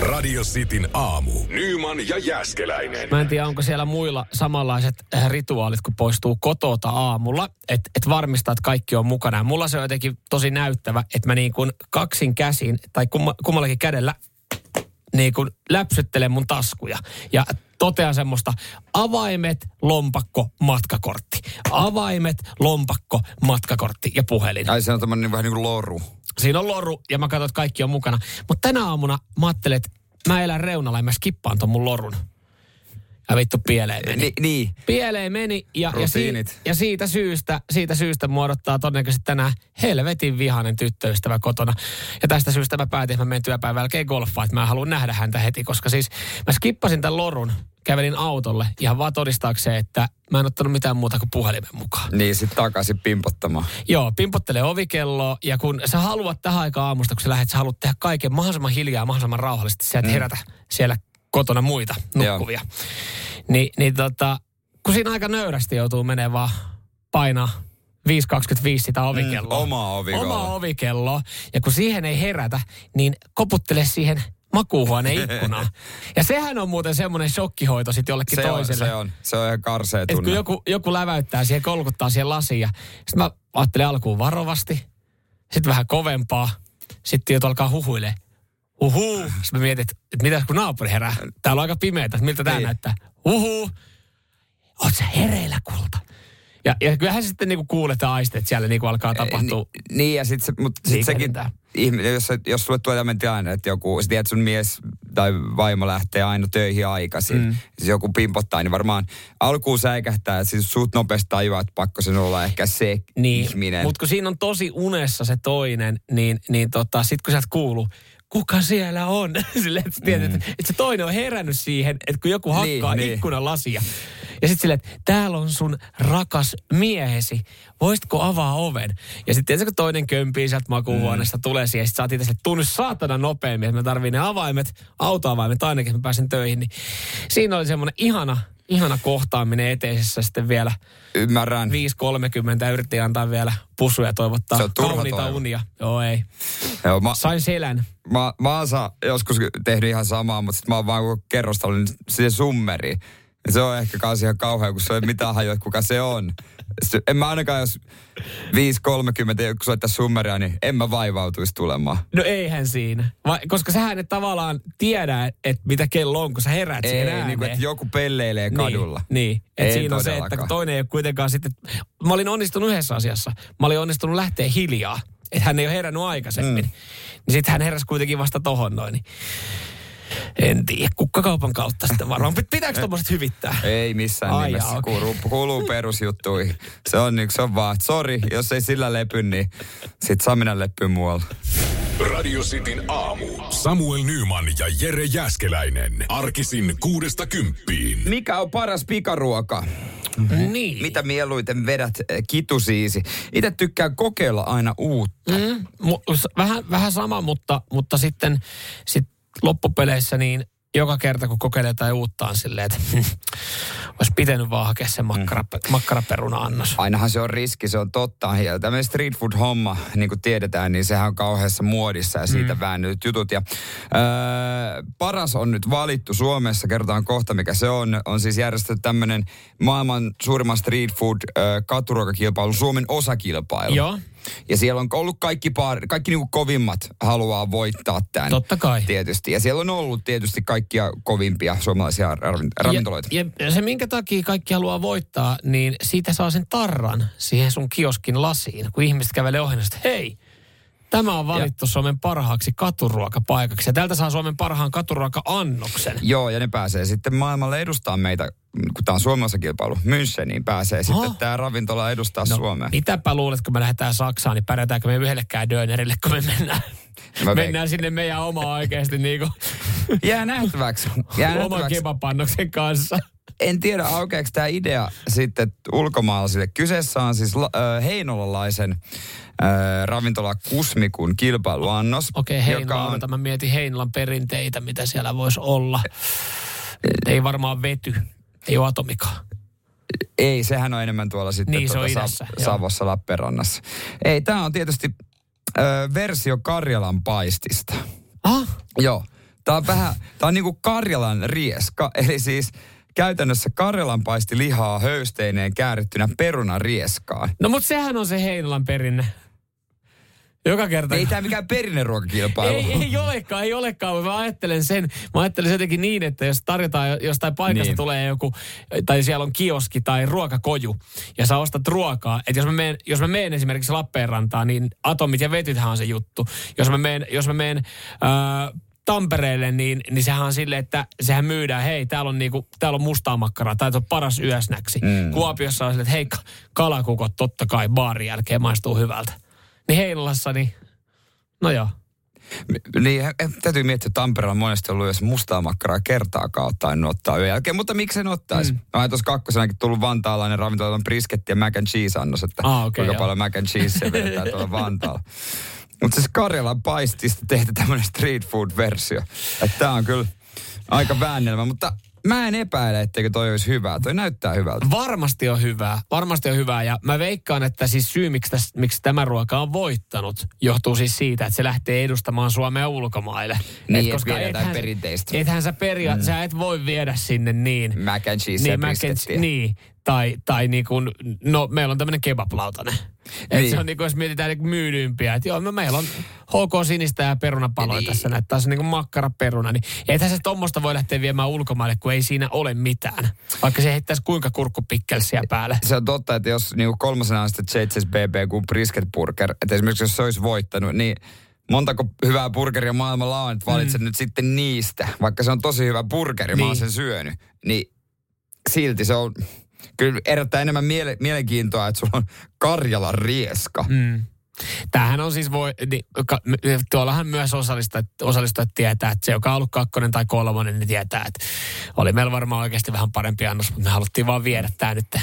Radio Cityn aamu. Nyman ja Jääskeläinen. Mä en tiedä, onko siellä muilla samanlaiset rituaalit, kun poistuu kotota aamulla, että varmistaa, että kaikki on mukana. Ja mulla se on jotenkin tosi näyttävä, että mä niin kuin kaksin käsin tai kummallakin kädellä niin kuin läpsyttelen mun taskuja. Ja totean semmoista avaimet, lompakko, matkakortti. Avaimet, lompakko, matkakortti ja puhelin. Ai se on tämmöinen vähän niin kuin loru. Siinä on loru ja mä katson, että kaikki on mukana. Mutta tänä aamuna mä ajattelin, että mä elän reunalla ja mä skippaan ton mun lorun. Ja vittu pieleen meni. Niin. Pieleen meni ja siitä syystä muodottaa todennäköisesti tänään helvetin vihainen tyttöystävä kotona. Ja tästä syystä mä päätin, että mä menen työpäivän välkein golfaan, että mä haluan nähdä häntä heti. Koska siis mä skippasin tämän lorun, kävelin autolle ihan vaan todistaakseen, että mä en ottanut mitään muuta kuin puhelimen mukaan. Niin, sit takaisin pimpottamaan. Joo, pimpottelee ovikelloa ja kun sä haluat tähän aikaan aamusta, kun sä haluat tehdä kaiken mahdollisimman hiljaa, mahdollisimman rauhallisesti, sä et herätä siellä kotona muita nukkuvia. Kun siinä aika nöyrästi joutuu menemään vaan painaa 5.25 sitä ovikelloa. Omaa ovikelloa. Ja kun siihen ei herätä, niin koputtele siihen makuuhuoneen ikkunaan. Ja sehän on muuten semmoinen shokkihoito sitten jollekin se toiselle. Se on ihan karsea tunne. Et kun joku läväyttää siihen, kolkuttaa siihen lasiin ja sitten mä ajattelen alkuun varovasti, sitten vähän kovempaa, sitten jotain alkaa huhuilee. Uhuu. Sitten mä mietin, että mitäs kun naapuri herää? Täällä on aika pimeätä, miltä tää näyttää? Uhuu. Oot sä hereillä, kulta? Ja kyllähän sitten niinku kuulet ja aisteet siellä niinku alkaa tapahtua. Niin ja sitten sit sekin, jos sulle tulee tämmöinen tilanne, että joku, sä tiedät sun mies tai vaimo lähtee aina töihin aikaisin, siis joku pimpottaa, niin varmaan alkuun säikähtää ja siis suut nopeasti tajuaa, että pakko sen olla ehkä se ihminen. Mutta kun siinä on tosi unessa se toinen, niin sit kun sä et kuulu, kuka siellä on? Silleen, että se toinen on herännyt siihen, että kun joku hakkaa ikkunan lasia. Ja sitten silleen, että täällä on sun rakas miehesi, voisitko avaa oven? Ja sitten kun toinen kömpii sieltä makuuhuoneesta tulee siihen, ja sitten saatiin tässä, että tunnu saatana nopeammin, että mä tarviin ne avaimet, autoavaimet ainakin, että mä pääsen töihin. Niin siinä oli semmoinen ihana kohtaaminen eteisessä sitten vielä. Ymmärrän. 5.30 yritti antaa vielä pussuja ja toivottaa kauniita unia. Joo, ei. Joo, sain selän. Mä oon joskus tehnyt ihan samaa, mutta sitten mä oon vaan koko kerrostallinen siihen summeriin. Se on ehkä kanssa ihan kauhean, kun se ei mitään hajoa, kuka se on. En mä ainakaan, jos 5.30, kun soittaisi summeria, niin en mä vaivautuisi tulemaan. No eihän siinä. Koska sähän et tavallaan tiedä, että mitä kello on, kun sä herät siihen ääneen. Ei, niin kuin, että joku pelleilee kadulla. Niin. Että siinä on se, että kun toinen ei ole kuitenkaan sitten... Mä olin onnistunut yhdessä asiassa. Mä olin onnistunut lähteä hiljaa. Että hän ei ole herännyt aikaisemmin. Niin sitten hän heräsi kuitenkin vasta tohon noin. En tiedä, kukkakaupan kautta sitten varmaan. Pitääkö tommoset hyvittää? Ei missään nimessä. Okay. Kuuluu perusjuttuihin. Se on vaan, sori, jos ei sillä lepy, niin sit saa minä leppy muualla. Radio Cityn aamu. Samuel Nyman ja Jere Jääskeläinen. Arkisin 6–10. Mikä on paras pikaruoka? Niin. Mitä mieluiten vedät kitusiisi? Itse tykkään kokeilla aina uutta. Vähän sama, mutta sitten loppupeleissä niin joka kerta, kun kokeilee tai uuttaan silleen, että olisi pitänyt vaan hakea se makkaraperuna-annos. Ainahan se on riski, se on totta. Ja tämmöinen street food-homma, niin kuin tiedetään, niin sehän on kauheassa muodissa ja siitä väännetyt jutut. Ja, paras on nyt valittu Suomessa, kerrotaan kohta mikä se on. On siis järjestetty tämmöinen maailman suurimman street food-katuruokakilpailu, Suomen osakilpailu. Joo. Ja siellä on ollut kaikki niin kuin kovimmat haluaa voittaa tämän. Totta kai. Tietysti. Ja siellä on ollut tietysti kaikkia kovimpia suomalaisia ravintoloita. Ja se, minkä takia kaikki haluaa voittaa, niin siitä saa sen tarran siihen sun kioskin lasiin. Kun ihmiset kävelee ohi, että hei, tämä on valittu Suomen parhaaksi katuruokapaikaksi. Ja tältä saa Suomen parhaan katuruoka-annoksen. Joo, ja ne pääsee sitten maailmalle edustaa meitä. Kun tämä on suomalaisen kilpailu Müncheniin, pääsee sitten tämä ravintola edustaa Suomea. Mitäpä luulet, kun me lähdetään Saksaan, niin pärjätäänkö me yhdellekään dönerille, kun me mennään sinne meidän omaa oikeasti niin kuin... Jää nähtäväksi. Oman kebapannoksen kanssa. En tiedä, aukeako tämä idea sitten ulkomaalaisille. Kyseessä on siis heinolalaisen ravintola Kusmikun kilpailuannos. Okei, Heinola, on... mä mietin Heinolan perinteitä, mitä siellä voisi olla. Ei varmaan vety, ei ole atomikaan. Ei, sehän on enemmän tuolla sitten niin, idässä, Savossa, Lappeenrannassa. Ei, tämä on tietysti versio Karjalan paistista. Ah? Joo, tämä on vähän, tämä on niin kuin Karjalan rieska, eli siis... Käytännössä Karjalan paisti lihaa höysteineen käärittynä perunarieskaan. No mutta sehän on se Heinolan perinne. Joka kerta. Ei tämä mikään perinneruokakilpailu. Ei olekaan. Mä ajattelen sen jotenkin niin, että jos tarjotaan jostain paikasta niin. Tulee joku, tai siellä on kioski tai ruokakoju, ja sä ostat ruokaa. Että jos mä meen esimerkiksi Lappeenrantaan, niin atomit ja vetythän on se juttu. Jos mä meen Tampereelle, niin sehän on silleen, että sehän myydään, hei, täällä on mustaa makkaraa, tai on paras yösnäksi. Mm. Kuopiossa on silleen, että hei, kalakukot totta kai baarin jälkeen maistuu hyvältä. Niin Heinolassa, niin no joo. Niin, täytyy miettiä, että Tampereella on monesti ollut jos mustaa makkaraa kertaakaan tai ottaa yön jälkeen, mutta miksen ottaisi? No tuossa kakkosenakin tullut vantaalainen ravintola on brisketti ja mac and cheese annos, että kuinka paljon mac and cheese se vedetään tuolla Vantaalla. Mutta siis Karjalan paistista tehty tämmöinen street food-versio. Että tää on kyllä aika väännelmä, mutta mä en epäile, etteikö toi olisi hyvää. Toi näyttää hyvältä. Varmasti on hyvää ja mä veikkaan, että siis syy, miksi tämä ruoka on voittanut, johtuu siis siitä, että se lähtee edustamaan Suomea ulkomaille. Niin, et koska viedään perinteistä. Ethän sä sä et voi viedä sinne niin. Mac and cheese ja briskettiä. Niin. Tai niin kuin, no meillä on tämmöinen kebablautanen. Niin. Et se on niin kuin, jos mietitään niin myydympiä, että joo, no meillä on HK Sinistä ja perunapaloja niin. Tässä näin. Tässä on niin kuin makkaraperuna, niin eihän se tommoista voi lähteä viemään ulkomaille, kun ei siinä ole mitään. Vaikka se heittäisi kuinka kurkkupikkelsiä päälle. Se on totta, että jos niin kuin kolmasena on sitten JCBB kuin brisket burger, että esimerkiksi jos se olisi voittanut, niin... Montako hyvää burgeria maailmalla on, että valitset nyt sitten niistä. Vaikka se on tosi hyvä burgeri, niin. Mä oon sen syönyt. Niin silti se on... Kyllä erittäin enemmän mielenkiintoa, että sulla on Karjalan rieska. Mm. Tämähän on siis tuollahan myös osallistujat tietää, että se joka on ollut kakkonen tai kolmonen, niin tietää, että oli meillä varmaan oikeasti vähän parempi annos, mutta me haluttiin vaan viedä tämä nyt.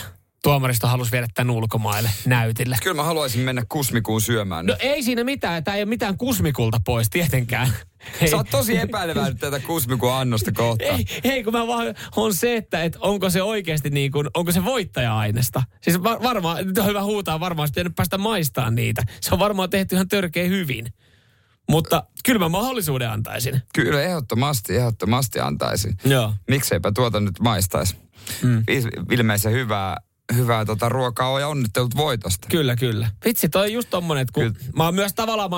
Tuomaristo halusi viedä tämän ulkomaille näytille. Kyllä mä haluaisin mennä Kusmikuun syömään. No ei siinä mitään, tämä ei ole mitään Kusmikulta pois tietenkään. Hei. Sä oot tosi epäilevää nyt tätä Kusmikun annosta kohtaan. Ei, kun mä vaan on se, että onko se oikeasti niin kuin, onko se voittaja-ainesta. Siis varmaan, nyt on hyvä huutaa varmaan, että ei nyt päästä maistamaan niitä. Se on varmaan tehty ihan törkeä hyvin. Mutta kyllä mä mahdollisuuden antaisin. Kyllä, ehdottomasti antaisin. Joo. Mikseipä tuota nyt maistaisi. Mm. Ilmeisen hyvää ruokaa ja onnittelut voitosta. Kyllä. Vitsi, toi on just tommonen, että kun mä oon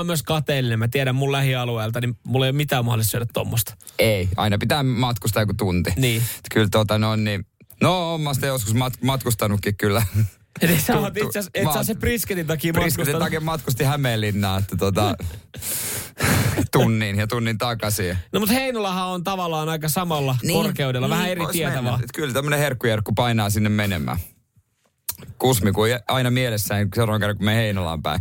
myös kateellinen, mä tiedän mun lähialueelta, niin mulla ei ole mitään mahdollista syödä tommosta. Ei, aina pitää matkustaa joku tunti. Niin. Kyllä mä sitä joskus matkustanutkin kyllä. Eli sä oot itse asiassa, et sä se brisketin takia matkustanut. Brisketin takia matkusti Hämeenlinnaan, että tunnin ja tunnin takaisin. No mutta Heinolahan on tavallaan aika samalla korkeudella, niin, vähän eri tietä vaan. Kyllä tämmönen herkkujerkku painaa sinne menemään. Kusmiku aina mielessään seuraavan kerran, kun menen Heinolaan päin.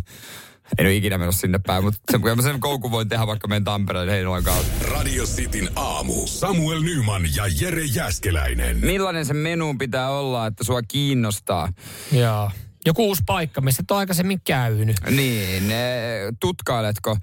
En ole ikinä menossa sinne päin, mutta sen koukun voin tehdä vaikka menen Tampereen Heinolan kautta. Radio Cityn aamu. Samuel Nyman ja Jere Jääskeläinen. Millainen se menuun pitää olla, että sua kiinnostaa? Jaa. Joku uusi paikka, missä et ole aikaisemmin käynyt. Niin, tutkailetko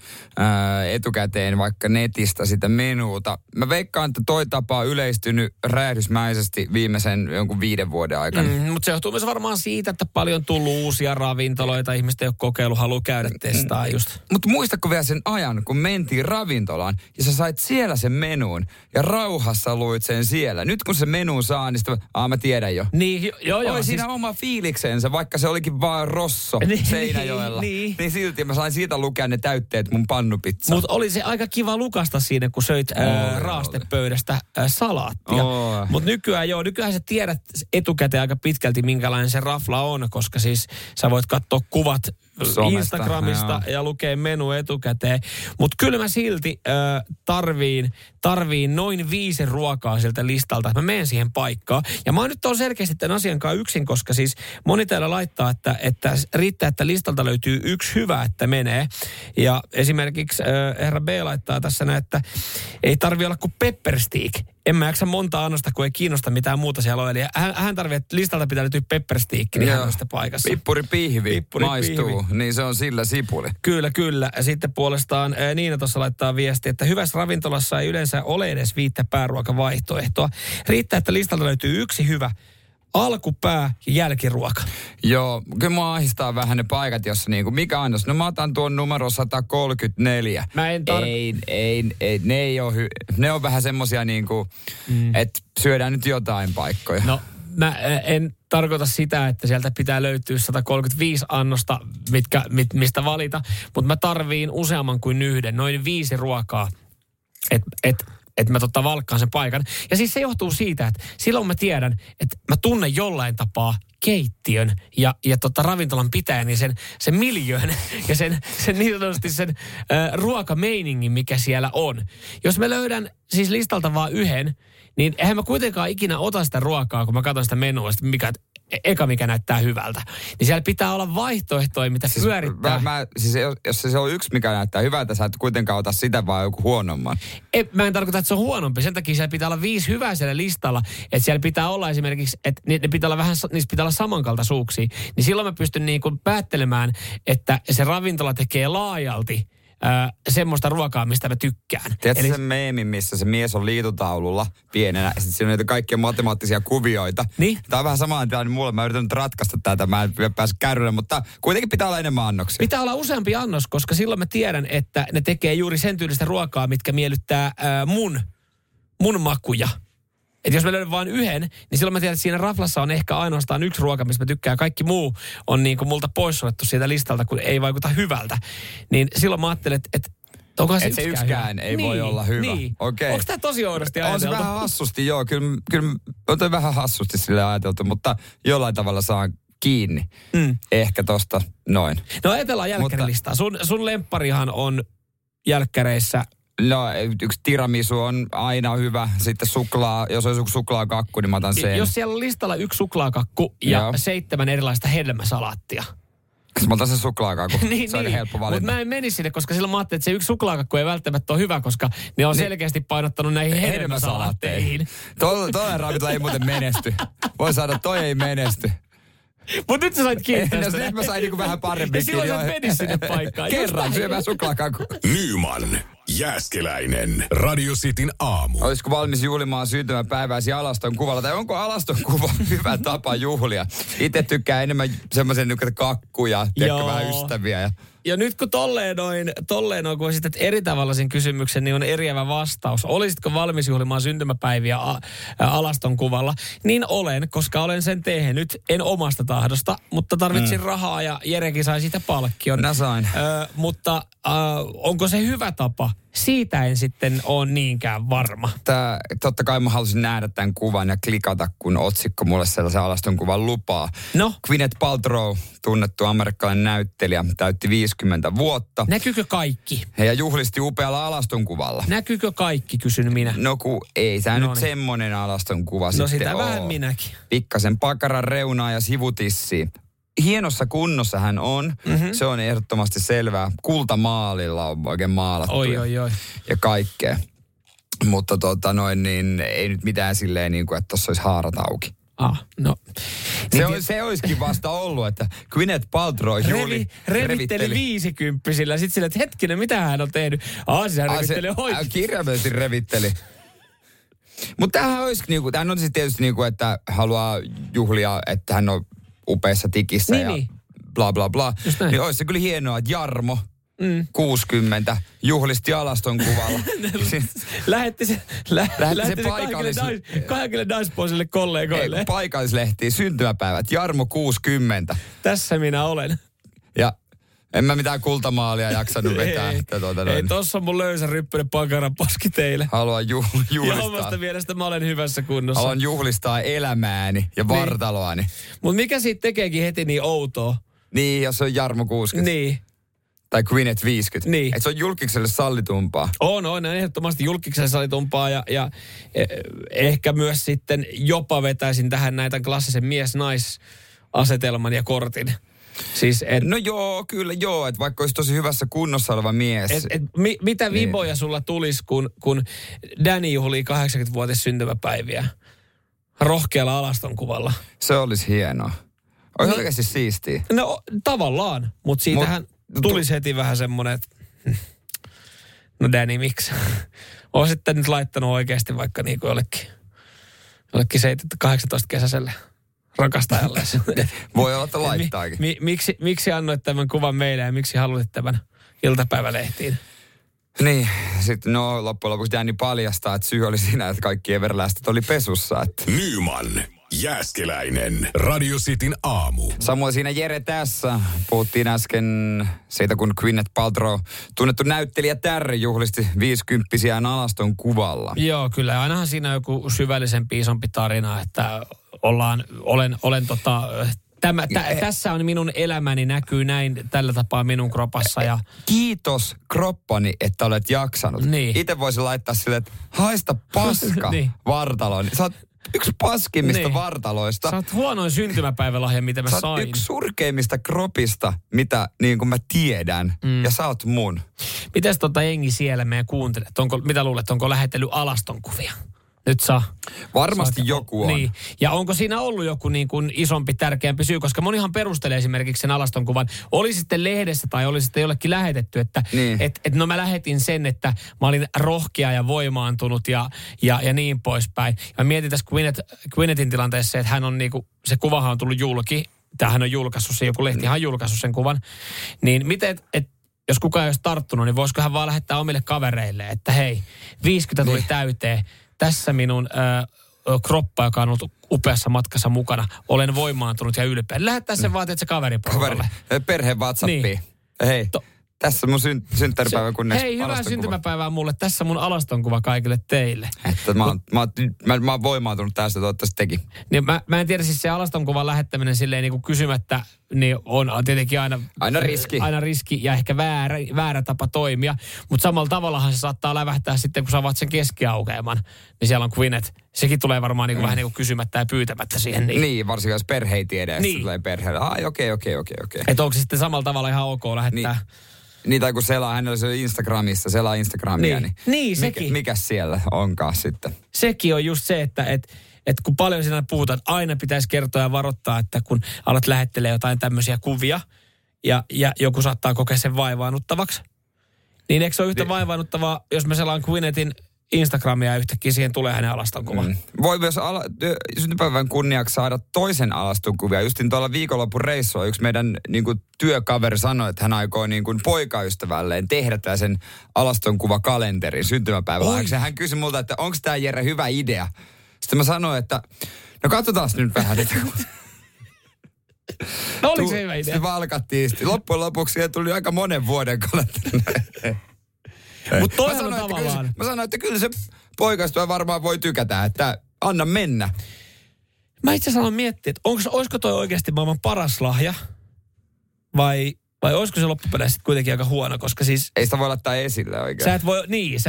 etukäteen vaikka netistä sitä menuuta? Mä veikkaan, että toi tapa on yleistynyt räjähdysmäisesti viimeisen jonkun 5 vuoden aikana. Mutta se johtuu myös varmaan siitä, että paljon tullut uusia ravintoloita, ihmiset ei ole kokeillut, haluaa käydä testaa just. Mutta muistatko vielä sen ajan, kun mentiin ravintolaan ja sä sait siellä sen menuun ja rauhassa luit sen siellä. Nyt kun se menuun saa, niin sitä, mä tiedän jo. Niin, joo. Siinä siis... oma fiiliksensä, vaikka se olikin vaan rosso Seinäjoella. Niin silti mä sain siitä lukea ne täytteet mun pannupizzaan. Mutta oli se aika kiva lukasta siinä, kun söit raastepöydästä salaattia. Mutta nykyään sä tiedät etukäteen aika pitkälti, minkälainen se rafla on, koska siis sä voit katsoa kuvat somesta, Instagramista ja lukee menu etukäteen. Mutta kyllä mä silti tarviin noin 5 ruokaa sieltä listalta. Mä menen siihen paikkaan. Ja mä oon nyt selkeästi tämän asian kanssa yksin, koska siis moni täällä laittaa, että riittää, että listalta löytyy 1 hyvä, että menee. Ja esimerkiksi herra B laittaa tässä näin, että ei tarvi olla kuin peppersteak. en mä jaksa monta annosta, kun ei kiinnosta mitään muuta siellä on. Eli hän tarvitsee listalta pitää löytyä pepperstiikki, niin hän on sitä paikassa. Pippuri pihvi maistuu, niin se on sillä sipuli. Kyllä. Ja sitten puolestaan Niina tuossa laittaa viesti, että hyvässä ravintolassa ei yleensä ole edes 5 pääruokavaihtoehtoa. Riittää, että listalta löytyy yksi hyvä alkupää ja jälkiruoka. Joo, kyllä mua ahdistaa vähän ne paikat, jossa niinku, mikä annos? No mä otan tuon numero 134. Ne on vähän semmosia niinku, että syödään nyt jotain paikkoja. No mä en tarkoita sitä, että sieltä pitää löytyä 135 annosta, mistä valita, mutta mä tarviin useamman kuin yhden, noin 5 ruokaa, että mä valkkaan sen paikan. Ja siis se johtuu siitä, että silloin mä tiedän, että mä tunnen jollain tapaa keittiön ja ravintolan pitäjän ja sen miljöön ja sen niin sanotusti sen ruokameiningin, mikä siellä on. Jos mä löydän siis listalta vaan yhden, niin eihän mä kuitenkaan ikinä ota sitä ruokaa, kun mä katson sitä menua, sitten mikä näyttää hyvältä. Niin siellä pitää olla vaihtoehtoja, mitä siis pyörittää. Jos se on yksi, mikä näyttää hyvältä, sä et kuitenkaan ota sitä, vaan joku huonomman. Mä en tarkoita, että se on huonompi. Sen takia siellä pitää olla 5 hyvää siellä listalla. Että siellä pitää olla esimerkiksi, että niissä pitää olla samankaltaisuuksia. Niin silloin mä pystyn niin kuin päättelemään, että se ravintola tekee laajalti semmoista ruokaa, mistä mä tykkään. Tiedätkö sen meemin, missä se mies on liitutaululla pienenä, ja sitten siinä on niitä kaikkia matemaattisia kuvioita. Niin? Tämä on vähän samaan tilanne mulle. Mä yritän nyt ratkaista tätä, mä en pääse kärrylle, mutta kuitenkin pitää olla enemmän annoksia. Pitää olla useampi annos, koska silloin mä tiedän, että ne tekee juuri sen tyylistä ruokaa, mitkä miellyttää mun makuja. Että jos mä löydän vain yhden, niin silloin mä tiedän, että siinä raflassa on ehkä ainoastaan yksi ruoka, missä mä tykkään. Kaikki muu on niin kuin multa poissulettu siitä listalta, kun ei vaikuta hyvältä. Niin silloin mä ajattelen, että onkohan se yksikään ei voi olla hyvä. Niin. Okay. Onko tämä tosi oudosti ajateltu? On se vähän hassusti, joo. Kyllä on vähän hassusti sille ajateltu, mutta jollain tavalla saan kiinni. Ehkä tosta noin. No ajatellaan jälkkärilistaa. Sun lempparihan on jälkkäreissä. No, yksi tiramisu on aina hyvä. Sitten suklaa, jos on suklaakakku, niin mä otan sen. Jos siellä on listalla yksi suklaakakku ja 7 erilaista hedelmäsalaattia. Mä otan sen suklaakakku. Se on helppo valita. Mutta mä en menisi sinne, koska silloin mä ajattelin, että se yksi suklaakakku ei välttämättä ole hyvä, koska ne on selkeästi painottanut näihin hedelmäsalaatteihin. Toinen ravintola ei muuten menesty. Voi saada, toi ei menesty. Mutta nyt sä sait kiittää sitä. Nyt mä sain niinku vähän paremmin. Ja silloin sä menis sinne paikkaan. Kerran syömään suklaakakku. Nyman. Jääskeläinen. Radio Cityn aamu. Olisiko valmis juhlimaan syntymäpäivääsi alaston kuvalla? Tai onko alaston kuva hyvä tapa juhlia? Itse tykkää enemmän semmoisen kakkuja, tiedätkö, vähän ystäviä. Ja nyt kun tolleen noin, kun esität eri tavalla sen kysymyksen, niin on eriävä vastaus. Olisitko valmis juhlimaan syntymäpäiviä alaston kuvalla? Niin olen, koska olen sen tehnyt. En omasta tahdosta, mutta tarvitsin rahaa ja Jerekin sai siitä palkkion. Minä sain. Mutta onko se hyvä tapa? Siitä en sitten ole niinkään varma. Totta kai mä halusin nähdä tämän kuvan ja klikata, kun otsikko mulle sellaisen alaston kuvan lupaa. No? Gwyneth Paltrow, tunnettu amerikkalainen näyttelijä, täytti 50 vuotta. Näkyykö kaikki? Ja juhlisti upealla alaston kuvalla. Näkyykö kaikki, kysyn minä. No kun ei, tämä nyt semmoinen alaston kuva sitten ole. No sitä vähän minäkin. Pikkasen pakaran reunaa ja sivutissiin. Hienossa kunnossa hän on. Se on ehdottomasti selvää. Kultamaalilla on oikein maalattu. Oi. Ja kaikkea. Mutta ei nyt mitään silleen niin kuin, että tuossa olisi haarat auki. No. Se olisikin vasta ollut, että Gwyneth Paltrow revitteli 50, sitten sillä, että hetkinen, mitä hän on tehnyt? Siis hän revitteli oikein. Kirjaimellisesti revitteli. Mutta tämähän on siis tietysti niin kuin, että haluaa juhlia, että hän on upeassa tikissä ja bla bla bla. Niin olisi se kyllä hienoa, että Jarmo 60 juhlisti alaston kuvalla. Lähetti se kaikille naispuolisille kollegoille. Paikallislehtiin syntymäpäivät. Jarmo 60. Tässä minä olen. Ja en mä mitään kultamaalia jaksanut vetää. Ei, tossa on mun löysä ryppyinen pakaran poski teille. Haluan juhlistaa. Ja omasta mielestä mä olen hyvässä kunnossa. Haluan juhlistaa elämääni ja vartaloani. Niin. Mut mikä siitä tekeekin heti niin outoa? Niin, jos on Jarmo 60. Niin. Tai Gwyneth 50. Niin. Et se on julkikselle sallitumpaa. On ehdottomasti julkikselle sallitumpaa ja ehkä myös sitten jopa vetäisin tähän näitä klassisen mies-nais-asetelman ja kortin. Siis et, no joo, kyllä joo, että vaikka olisi tosi hyvässä kunnossa oleva mies. Mitä viboja niin sulla tulisi, kun Danny juhlii 80-vuotis syntymäpäiviä rohkealla alastonkuvalla? Se olisi hienoa. Olisi no, oikeasti siistiä. No tavallaan, mutta siitähän tulisi heti vähän semmoinen, että no Danny, miksi? Oon sitten nyt laittanut oikeasti vaikka niin kuin jollekin 18-kesäiselle rakastajalle. Voi olla, että laittaakin. Miksi annoit tämän kuvan meille ja miksi halusit tämän iltapäivälehtiin? Niin, sitten no loppujen lopuksi Danny paljastaa, että syy oli siinä, että kaikki everlästit oli pesussa. Että. Nyman, Jääskeläinen, Radio Cityn aamu. Samoin siinä Jere tässä. Puhuttiin äsken siitä, kun Gwyneth Paltrow, tunnettu näyttelijä Tärri, juhlisti 50-vuotiaan alaston kuvalla. Joo, kyllä. Ainahan siinä joku syvällisempi, isompi tarina, että tässä on minun elämäni, näkyy näin tällä tapaa minun kropassa. Ja kiitos kroppani, että olet jaksanut. Niin. Itse voisin laittaa silleen, että haista paska niin vartaloon. Sä oot yksi paskimmista niin vartaloista. Sä oot huonoin syntymäpäivälahja, mitä mä sain. Sä oot yksi surkeimmista kropista, mitä niin kuin mä tiedän. Mm. Ja sä oot mun. Mites jengi siellä meidän kuuntelet? Mitä luulet, onko lähetellyt alastonkuvia? Nyt saa. Varmasti saa, joku on. Niin. Ja onko siinä ollut joku niin kuin isompi, tärkeämpi syy? Koska monihan perustelee esimerkiksi sen alastonkuvan. Oli sitten lehdessä tai oli sitten jollekin lähetetty, että niin, no mä lähetin sen, että mä olin rohkea ja voimaantunut ja niin poispäin. Ja mietin tässä Gwynethin tilanteessa, että hän on niin kuin, se kuvahan on tullut julki. Tämähän on julkaissut sen, joku lehtihan on julkaissut sen kuvan. Niin miten, jos kukaan ei olisi tarttunut, niin voisiko hän vaan lähettää omille kavereille, että hei, 50 tuli täyteen. Tässä minun kroppa, joka on ollut upeassa matkassa mukana. Olen voimaantunut ja ylpeä. Lähettää sen vaan, että se kaveriporukalle. Perheen WhatsAppiin. Niin. Hei, tässä mun synttäripäivän kunnes hei, hyvää syntymäpäivää mulle. Tässä mun alastonkuva kaikille teille. Että mä oon voimaantunut tästä, toivottavasti tekin. Niin, mä en tiedä, siis se alastonkuvan lähettäminen silleen niin kuin kysymättä, niin on tietenkin aina riski ja ehkä väärä tapa toimia. Mutta samalla tavallahan se saattaa lävähtää sitten, kun sä avaat sen keskiaukeaman. Niin siellä on Gwyneth. Sekin tulee varmaan niinku vähän niinku kysymättä ja pyytämättä siihen. Niin varsinkin jos perhe ei tiedä. Niin. Tulee perheelle. Okei. Että onko se sitten samalla tavalla ihan ok lähettää? Niin tai kun hänellä on Instagramia. Niin sekin. Mikäs siellä onkaan sitten? Sekin on just se, että että kun paljon siinä puhutaan, aina pitäisi kertoa ja varoittaa, että kun alat lähettelee jotain tämmöisiä kuvia ja joku saattaa kokea sen vaivaannuttavaksi, niin eikö se ole yhtä vaivaannuttavaa, jos mä selaan Gwynethin Instagramia ja yhtäkkiä siihen tulee hänen alastonkuvaan. Mm. Voi myös syntypäivän kunniaksi saada toisen alastonkuvia. Justin tuolla viikonlopun reissua yksi meidän niin kuin, työkaveri sanoi, että hän aikoo niin kuin, poikaystävälleen tehdä tällaisen alastonkuvakalenterin syntymäpäivällä. Hän kysyi multa, että onko tämä Jere hyvä idea? Sitten mä sanoin, että no katsotaan nyt vähän. No oliko se hyvä idea? Sitten valkattiin. Loppujen lopuksi tuli aika monen vuoden kalenterin. Mutta toihan on tavallaan. Mä sanoin, että kyllä se poikaistuja varmaan voi tykätä, että anna mennä. Mä itse asiassa aloin miettiä, että olisiko toi oikeasti maailman paras lahja vai olisiko se loppupeleissä kuitenkin aika huono, koska siis ei sitä voi laittaa esille oikein.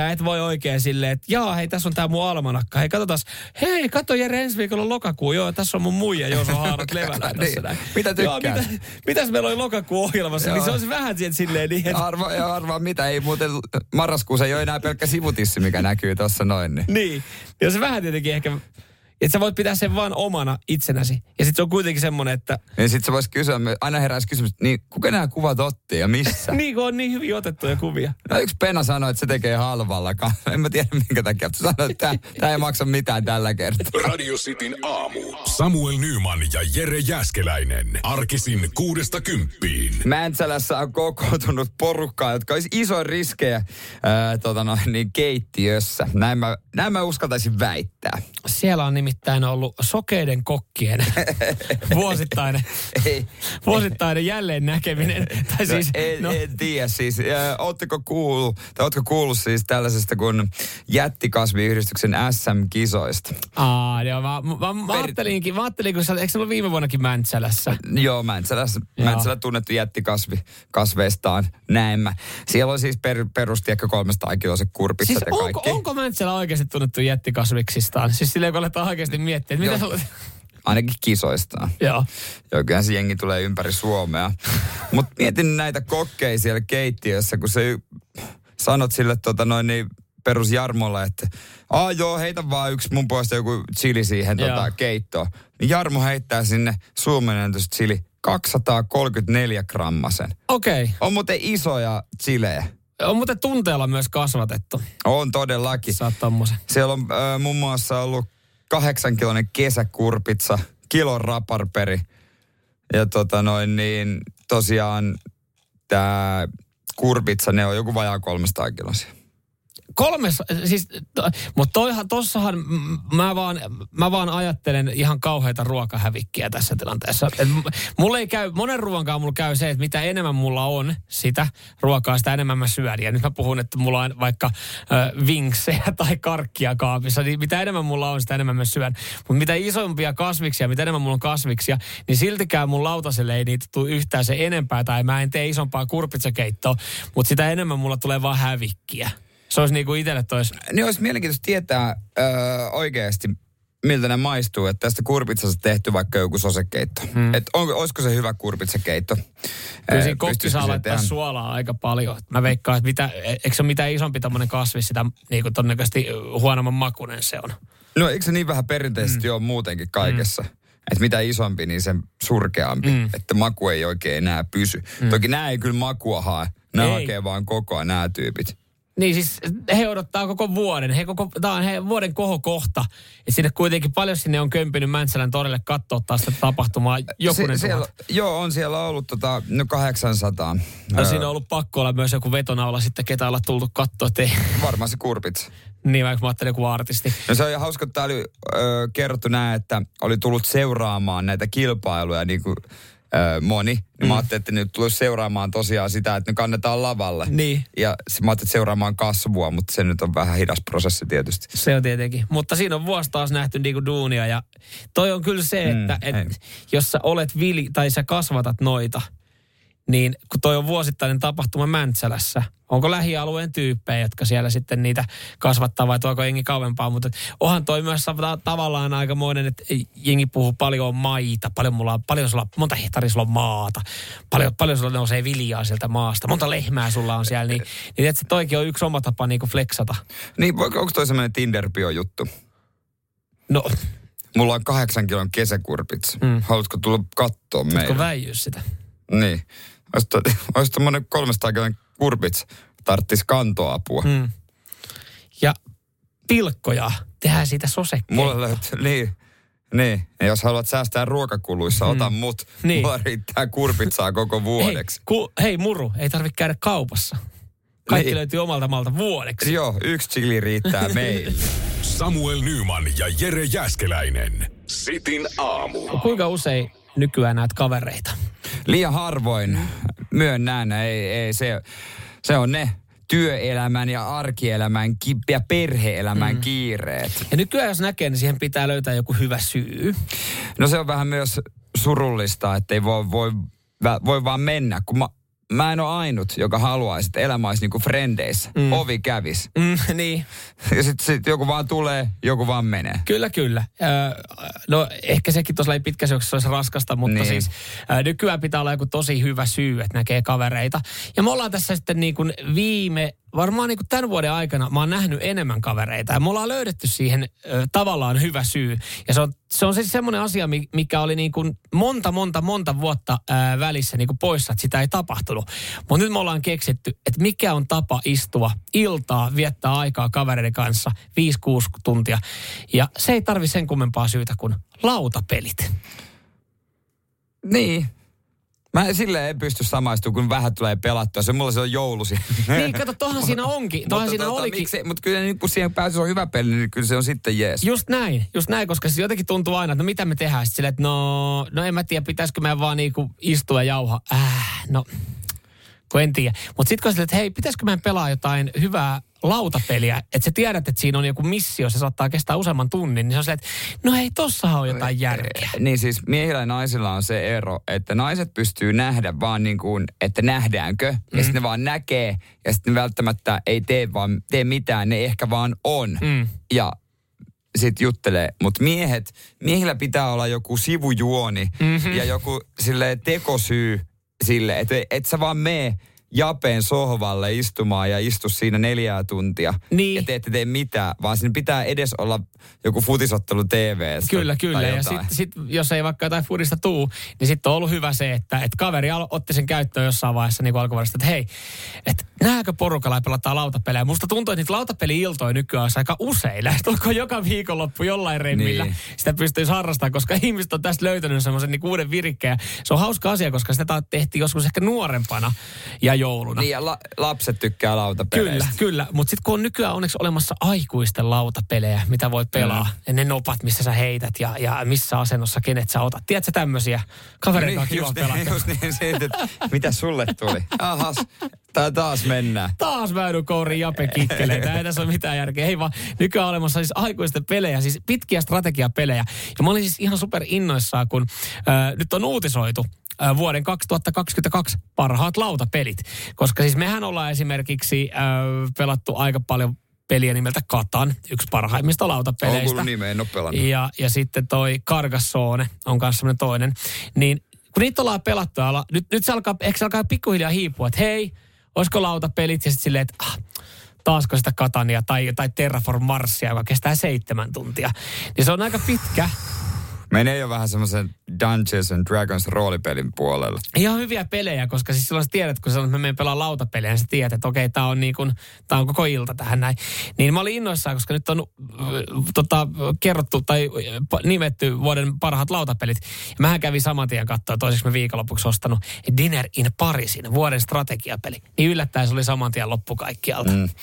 Sä et voi oikein silleen, että jaa, hei, tässä on tää mun almanakka. Hei, katsotaan. Hei, katso Jere, ensi viikolla lokakuu. Joo, tässä on mun muija, jos on haarat levänä tässä näin. Mitä tykkää? Joo, mitäs meillä oli lokakuun ohjelmassa? Niin se olisi vähän silleen niin, että arvaa mitä, ei muuten marraskuussa ei ole enää pelkkä sivutissi, mikä näkyy tuossa noin. Niin, ja se vähän tietenkin ehkä, että sä voit pitää sen vaan omana itsenäsi. Ja sit se on kuitenkin semmonen, että ja sit se vois kysyä, aina heräisi kysymys, niin kuka nämä kuvat otti ja missä? Niin, kun on niin hyvin otettuja kuvia. No yksi Pena sanoi, että se tekee halvallakaan. En mä tiedä minkä takia. Sä sanoi, että tää ei maksa mitään tällä kertaa. Radio Cityn aamu. Samuel Nyman ja Jere Jääskeläinen. Arkisin 6-10. Mäntsälässä on kokoontunut porukkaa, jotka olisi isoin riskejä keittiössä. Näin mä uskaltaisin väittää. Siellä on nimittäin ollut sokeiden kokkien vuosittainen jälleen näkeminen. Tai siis, en tiedä siis. Ootko kuullut siis tällaisesta kuin jättikasviyhdistyksen SM-kisoista? Joo, mä ajattelin, kun eikö se ollut viime vuonnakin Mäntsälässä? Joo, Mäntsälä tunnettu jättikasveistaan näemmä. Siellä on siis perusti ehkä 300 kiloiset kurpitset siis ja kaikki. Onko Mäntsälä oikeasti tunnettu jättikasviksistaan? Siis silleen, kun aletaan oikeasti miettiä, mitä Ainakin kisoistaan. Joo. Joo, kyllähän se jengi tulee ympäri Suomea. Mutta mietin näitä kokkeja siellä keittiössä, kun se sanot sille niin perus Jarmolle, että joo, heitä vaan yksi mun puolesta joku chili siihen keittoon. Niin Jarmo heittää sinne suomenentosta chili 234 grammasen. Okei. Okay. On muuten isoja chilejä. On muuten tunteella myös kasvatettu. On todellakin. Saat tommosen. Siellä on muun muassa ollut 8-kiloinen kesäkurpitsa, kilon raparperi ja tosiaan tämä kurpitsa, ne on joku vajaa 300-kiloisia. Mutta tossahan mä vaan ajattelen ihan kauheita ruokahävikkiä tässä tilanteessa. Mulla ei käy, monen ruoankaan mulla käy se, että mitä enemmän mulla on sitä ruokaa, sitä enemmän mä syön. Ja nyt mä puhun, että mulla on vaikka vinksejä tai karkkia kaapissa, niin mitä enemmän mulla on, sitä enemmän mä syön. Mutta mitä isompia kasviksia, mitä enemmän mulla on kasviksia, niin siltikään mun lautaselle ei niitä tule yhtään se enempää. Tai mä en tee isompaa kurpitsakeittoa, mutta sitä enemmän mulla tulee vaan hävikkiä. Se olisi niin kuin itselle tois. Niin olisi mielenkiintoista tietää oikeasti, miltä ne maistuu. Että tästä kurpitsasta tehty vaikka joku sosekeitto. Että olisiko se hyvä kurpitsakeitto? Kyllä siinä kokki saa laittaa tehdä suolaa aika paljon. Mä veikkaan, että eikö se ole mitään isompi tämmöinen kasvi, sitä niin kuin todennäköisesti huonomman makuinen se on. No eikö se niin vähän perinteisesti ole muutenkin kaikessa? Että mitä isompi, niin sen surkeampi. Että maku ei oikein enää pysy. Toki nämä ei kyllä makua hae. Nämä hakee vaan kokoa nämä tyypit. Niin siis he odottaa koko vuoden. Tämä on vuoden kohokohta. Et sinne kuitenkin paljon sinne on kömpinyt Mäntsälän torille katsoa taas sitä tapahtumaa. Joo, on siellä ollut 800. No siinä on ollut pakko olla myös joku vetonaula sitten, ketä ollaan tultu katsoa. Varmaan se kurpitsi. Niin, vaikka mä ajattelin joku artisti. No se on hauska, että täällä oli kerrottu näin, että oli tullut seuraamaan näitä kilpailuja niin kuin moni. Mä ajattelin, että nyt tulisi seuraamaan tosiaan sitä, että ne kannetaan lavalle. Niin. Ja mä ajattelin seuraamaan kasvua, mutta se nyt on vähän hidas prosessi tietysti. Se on tietenkin. Mutta siinä on vuosi taas nähty niinku duunia ja toi on kyllä se, että jos sä olet tai sä kasvatat noita, niin kun toi on vuosittainen tapahtuma Mäntsälässä, onko lähialueen tyyppejä, jotka siellä sitten niitä kasvattaa vai tuoko jengi kauempaa, mutta onhan toi myös tavallaan aikamoinen, että jengi puhuu paljon maita, paljon sulla, monta hehtaaria sulla on maata, paljon sulla nousee viljaa sieltä maasta, monta lehmää sulla on siellä, niin että toikin on yksi oma tapa niin kuin flexata. Niin, onko toi semmoinen Tinder-bio-juttu? No. Mulla on 8 kilon kesäkurpits. Haluatko tulla kattoo meille? Haluatko väijyä sitä? Niin. Olisi tommoinen 300-kiloinen kurpits, tarvitsisi kantoapua. Ja pilkkoja, tehdään siitä sosekkeita. Mulla löytyy, niin. Ja jos haluat säästää ruokakuluissa, ota mut. Niin. Mulla riittää kurpitsaa koko vuodeksi. Hei muru, ei tarvitse käydä kaupassa. Kaikki löytyy omalta maalta vuodeksi. Joo, yksi chili riittää meille. Samuel Nyman ja Jere Jääskeläinen. Sitin aamu. Kuinka usein nykyään näet kavereita? Liian harvoin. Myönnään, ei se on ne työelämän ja arkielämän ja perhe-elämän kiireet. Ja nykyään jos näkee, niin siihen pitää löytää joku hyvä syy. No se on vähän myös surullista, että ei voi vaan mennä, kun mä en ole ainut, joka haluaisi, että elämä olisi niin kuin frendeissä. Ovi kävis. Niin. Ja sit joku vaan tulee, joku vaan menee. Kyllä. No ehkä sekin tuossa ei pitkässä juoksussa olisi raskasta, mutta niin. Siis nykyään pitää olla joku tosi hyvä syy, että näkee kavereita. Ja me ollaan tässä sitten niin kuin varmaan niin kuin tämän vuoden aikana mä oon nähnyt enemmän kavereita. Ja me ollaan löydetty siihen tavallaan hyvä syy. Ja se on siis semmoinen asia, mikä oli niin kuin monta vuotta välissä niin kuin poissa, että sitä ei tapahtunut. Mutta nyt me ollaan keksitty, että mikä on tapa istua iltaa, viettää aikaa kavereiden kanssa 5-6 tuntia. Ja se ei tarvi sen kummempaa syytä kuin lautapelit. Niin. Mä silleen en pysty samaistumaan, kun vähän tulee pelattua. Se mulla se on joulusi. Niin, kato, tohan siinä onkin. Tohan siinä olikin. Mutta kyllä nyt kun siihen pääsee, se on hyvä peli, niin kyllä se on sitten jees. Just näin, koska se jotenkin tuntuu aina, että mitä me tehdään. Sitten silleen, että no en mä tiedä, pitäisikö mä vaan niinku istua ja jauhaa. Kun en tiedä. Mutta sitten kun silleen, että hei, pitäisikö mä pelaa jotain hyvää lautapeliä, että sä tiedät, että siinä on joku missio, se saattaa kestää useamman tunnin, niin se on silleen, että no ei, tossahan on jotain järkeä. Niin siis miehillä ja naisilla on se ero, että naiset pystyy nähdä vaan niin kuin, että nähdäänkö, ja sitten ne vaan näkee, ja sitten ne välttämättä ei tee mitään, ne ehkä vaan on, ja sit juttelee. Mutta miehillä pitää olla joku sivujuoni ja joku silleen tekosyy sille, että et sä vaan mee Japeen sohvalle istumaan ja istu siinä 4 tuntia. Niin. Ja te ette tee mitään, vaan siinä pitää edes olla joku futisottelu TV:stä. Kyllä. Ja sit, jos ei vaikka jotain futista tuu, niin sitten on ollut hyvä se, että kaveri otti sen käyttöön jossain vaiheessa niin alkuvuodesta, että hei, että nääkö porukalla ei pelata lautapelejä. Musta tuntuu, että niitä lautapeli-iltoja nykyään on aika usein. Lähtulko joka viikonloppu jollain remmillä. Niin. Sitä pystyisi harrastamaan, koska ihmiset on tästä löytänyt semmoisen niin uuden virikkeen. Se on hauska asia, koska sitä tehtiin joskus ehkä nuorempana ja jouluna. Niin ja lapset tykkää lautapeleistä. Kyllä. Mutta sitten kun on nykyään onneksi olemassa aikuisten lautapelejä, mitä voi pelaa. Ja ne nopat, missä sä heität ja missä asennossa kenet sä otat. Tiedätkö tämmöisiä? Kavereita on kiva pelata. Just niin se, että mitä sulle tuli? Ahas. Taas mennään. Taas mä joudun kouriin Jape kikkeleen. Tää ei tässä ole mitään järkeä. Ei vaan nykyään olemassa siis aikuisten pelejä, siis pitkiä strategiapelejä. Ja mä olin siis ihan super innoissaan, kun nyt on uutisoitu vuoden 2022 parhaat lautapelit. Koska siis mehän ollaan esimerkiksi pelattu aika paljon peliä nimeltä Catan, yksi parhaimmista lautapeleistä. On kuullut nimeä, en ole pelannut. Ja sitten toi Carcassonne on kanssa semmoinen toinen. Niin kun niitä ollaan pelattu, nyt se alkaa pikkuhiljaa hiipua, että hei, olisiko lautapelit ja sitten silleen, että taasko sitä Catania tai Terraform Marsia, joka kestää 7 tuntia. Niin se on aika pitkä. Menee jo vähän semmoisen Dungeons and Dragons roolipelin puolella. Ihan hyviä pelejä, koska siis silloin sä tiedät, kun sanot, että mä menen pelaamaan lautapelejä, niin sä tiedät, että okei, tää on koko ilta tähän näin. Niin mä olin innoissaan, koska nyt on kerrottu tai nimetty vuoden parhaat lautapelit. Ja mähän kävin saman tien katsoa, toiseksi mä viikonlopuksi ostanut Dinner in Parisin, vuoden strategiapeli. Niin yllättäen se oli saman tien loppu kaikkialta. Mutta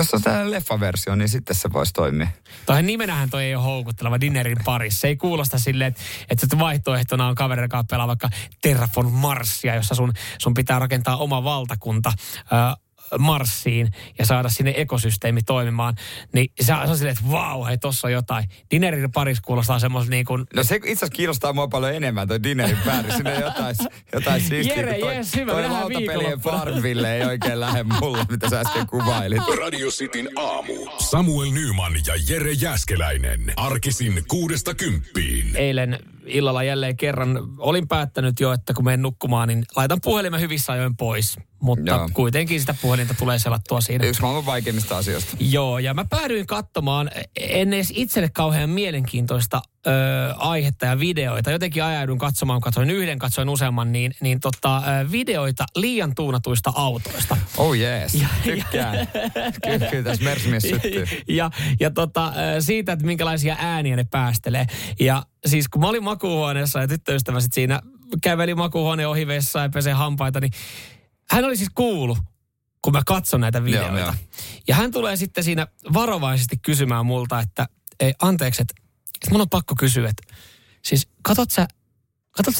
jos on tää leffaversio, niin sitten se voisi toimia. Toihan nimenähän toi ei ole houkutteleva, Dinner in Paris. Se ei kuulosta silleen, että vaihtoehtona on kaverin kanssa pelaa vaikka Terraform Marsia, jossa sun pitää rakentaa oma valtakunta Marsiin ja saada sinne ekosysteemi toimimaan. Niin se on silleen, että vau, hei, tossa on jotain. Dinnerin Paris kuulostaa semmoisen niin kuin... No se itse asiassa kiinnostaa mua paljon enemmän, toi Dinnerin Paris. Siinä on jotain siistiä. Jere, hyvä, toi lautapelien farmville ei oikein lähde mulle, mitä sä äsken kuvailit. Radio Cityn aamu. Samuel Nyman ja Jere Jääskeläinen. Arkisin 6-10. Eilen illalla jälleen kerran olin päättänyt jo, että kun menen nukkumaan, niin laitan puhelimen hyvissä ajoin pois. Mutta kuitenkin sitä puhelinta tulee selattua siinä. Yksi maailman vaikeimmista asioista. Joo, ja mä päädyin katsomaan en edes itselle kauhean mielenkiintoista aihetta ja videoita. Jotenkin ajaudun katsomaan, katsoin useamman, niin videoita liian tuunatuista autoista. Oh jees, tykkään. Kyllä tässä mersimies syttyy. Ja siitä, että minkälaisia ääniä ne päästelee. Ja siis kun mä olin makuuhuoneessa ja tyttöystävä sit siinä käveli makuuhuoneen ohi vessaan ja pesee hampaita, niin hän oli siis kuullut, kun mä katson näitä videoita. Joo. Ja hän tulee sitten siinä varovaisesti kysymään multa, että ei, anteeksi, että mun on pakko kysyä, että siis katot sä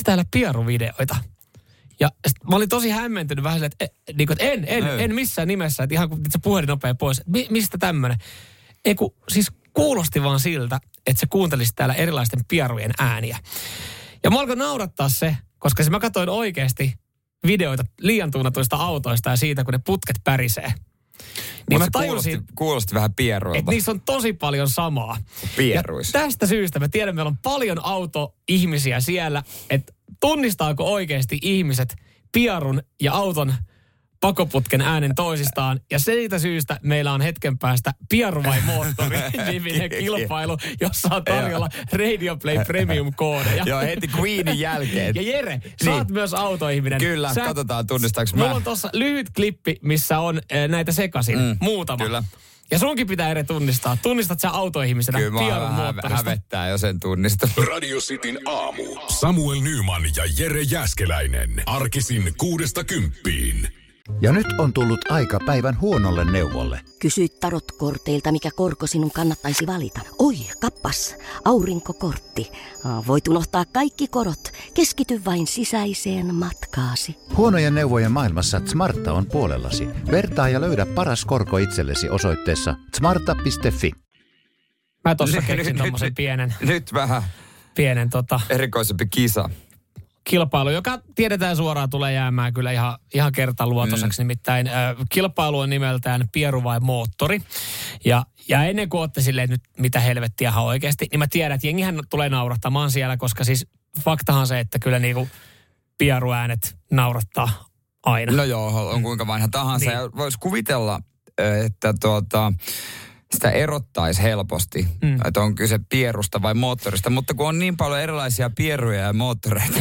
täällä pieruvideoita? Ja mä olin tosi hämmentynyt vähän silleen, että en missään nimessä, että ihan kun se puhelin nopea pois, että mistä tämmönen? Ei kun siis kuulosti vaan siltä, että se kuuntelisi täällä erilaisten pierujen ääniä. Ja mä alkoin naurattaa se, koska se mä katsoin oikeasti videoita liian tuunatuista autoista ja siitä, kun ne putket pärisee. Niin mä tajusin, kuulosti vähän pieruilta. Että niissä on tosi paljon samaa. Pieruissa. Tästä syystä mä tiedän, meillä on paljon autoihmisiä siellä, että tunnistaako oikeasti ihmiset pierun ja auton pakoputken äänen toisistaan. Ja siitä syystä meillä on hetken päästä Pieru vai moottori -niminen kilpailu, jossa on tarjolla Radio Play Premium-koodeja. Joo, heti Queenin jälkeen. Ja Jere, sä oot myös autoihminen. Kyllä, katsotaan tunnistaaks mä. Mulla on tossa lyhyt klippi, missä on näitä sekaisin. Muutama. Kyllä. Ja sunkin pitää eri tunnistaa. Tunnistat sä autoihmisenä Pierun moottorista? Kyllä hävettää, jos en tunnista. Radio Cityn aamu. Samuel Nyman ja Jere Jääskeläinen. Arkisin 6-10. Ja nyt on tullut aika päivän huonolle neuvolle. Kysy tarotkorteilta, mikä korko sinun kannattaisi valita. Oi, kappas, aurinkokortti. Voit unohtaa kaikki korot. Keskity vain sisäiseen matkaasi. Huonojen neuvojen maailmassa Smarta on puolellasi. Vertaa ja löydä paras korko itsellesi osoitteessa smarta.fi. Mä tossa keksin tommosen pienen. Nyt vähän. Pienen erikoisempi kisa. kilpailu, joka tiedetään suoraan tulee jäämään kyllä ihan kertaluotoiseksi. Nimittäin kilpailu on nimeltään Pieru vai moottori. Ja ennen kuin ootte silleen, että nyt mitä helvettiä oikeasti, niin mä tiedän, että jengihän tulee naurahtamaan siellä, koska siis faktahan se, että kyllä niinku pieruäänet naurattaa aina. No joo, on kuinka vanha tahansa. Niin. Ja voisi kuvitella, että sitä erottaisi helposti, että on kyse pierusta vai moottorista, mutta kun on niin paljon erilaisia pieruja ja moottoreita.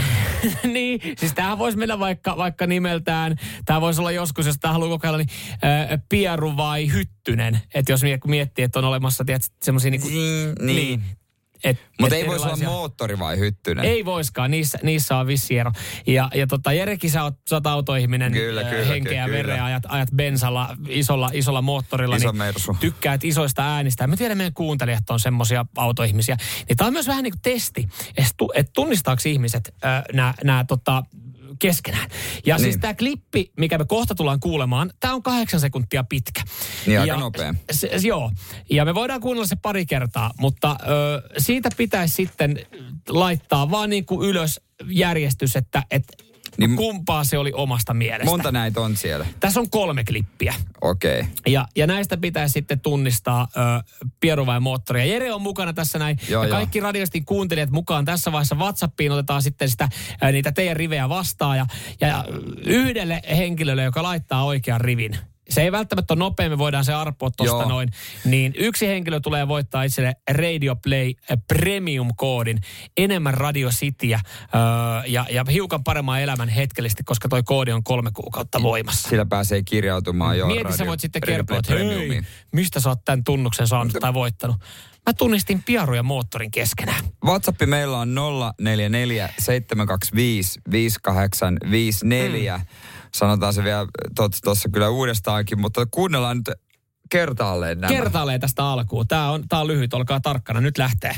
Niin, siis tämähän voisi mennä vaikka nimeltään, tämä voisi olla joskus, jos tämä haluaa kokeilla, niin pieru vai hyttynen, että jos miettii, että on olemassa semmoisia niin kuin... Niin. Mutta ei voisi olla moottori vai hyttynen. Ei voiskaan, niissä on vissi ero. Ja Jerekin sä oot autoihminen, henkeä vereä, ajat bensalla, isolla moottorilla. Iso mersu. Niin tykkäät isoista äänistä. Mä tiedän, meidän kuuntelijat on semmoisia autoihmisiä. Niin tää on myös vähän niin kuin testi, että tunnistaako ihmiset nämä keskenään. Ja siis tämä klippi, mikä me kohta tullaan kuulemaan, tämä on 8 sekuntia pitkä. Niin aika nopea. Joo. Ja me voidaan kuunnella se pari kertaa, mutta siitä pitäisi sitten laittaa vaan niin kuin ylös järjestys, että niin, kumpaa se oli omasta mielestä. Monta näitä on siellä? Tässä on 3 klippiä. Okei. Okay. Ja näistä pitäisi sitten tunnistaa pieru vai moottoria. Jere on mukana tässä näin. Joo, ja kaikki radiostin kuuntelijat mukaan tässä vaiheessa WhatsAppiin otetaan sitten sitä, niitä teidän rivejä vastaan. Ja yhdelle henkilölle, joka laittaa oikean rivin. Se ei välttämättä ole nopea, me voidaan se arpoa tosta noin. Niin yksi henkilö tulee voittaa itselle Radio Play Premium-koodin, enemmän Radio Cityä ja hiukan paremman elämän hetkellisesti, koska toi koodi on 3 kuukautta voimassa. Sillä pääsee kirjautumaan jo. Mieti, sä voit sitten kertoa, että hei, mistä sä oot tämän tunnuksen saanut tai voittanut. Mä tunnistin pierun ja moottorin keskenään. WhatsApp meillä on 044 725 5854. Sanotaan se vielä tuossa kyllä uudestaankin, mutta kuunnellaan nyt kertaalleen nämä. Kertaalleen tästä alkuun. Tää on lyhyt, olkaa tarkkana. Nyt lähtee.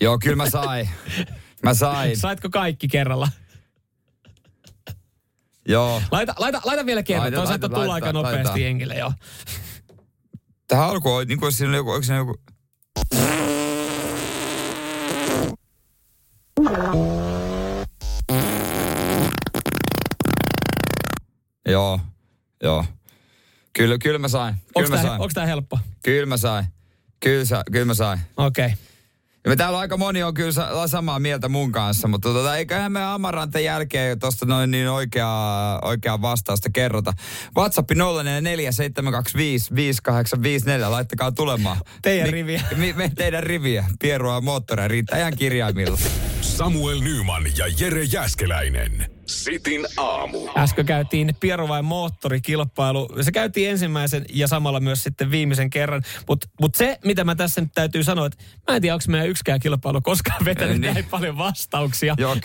Joo, kyllä mä sain. Saitko kaikki kerralla? Joo. Laita vielä kerran. Toisaalta tulla aika nopeasti jengille, joo. Tähän alkoi, niin kuin siinä oli joku... Joo. Kyllä mä sain. Onko tää helppo? Kyllä mä sain. Okei. Ja täällä aika moni on kyllä samaa mieltä mun kanssa, mutta eiköhän me Amaranten jälkeen tuosta noin niin oikeaa vastausta kerrota. WhatsApp 044 725 5854, laittakaa tulemaan. Teidän riviä. Teidän riviä, pierua ja moottoria riittää ihan kirjaimilla. Samuel Nyman ja Jere Jääskeläinen. Sitin aamu. Äsken käytiin pieru vai moottorikilpailu. Se käytiin ensimmäisen ja samalla myös sitten viimeisen kerran. Mut se, mitä mä tässä nyt täytyy sanoa, että mä en tiedä, onko meidän yksikään kilpailu koskaan vetänyt näin paljon vastauksia. Joo,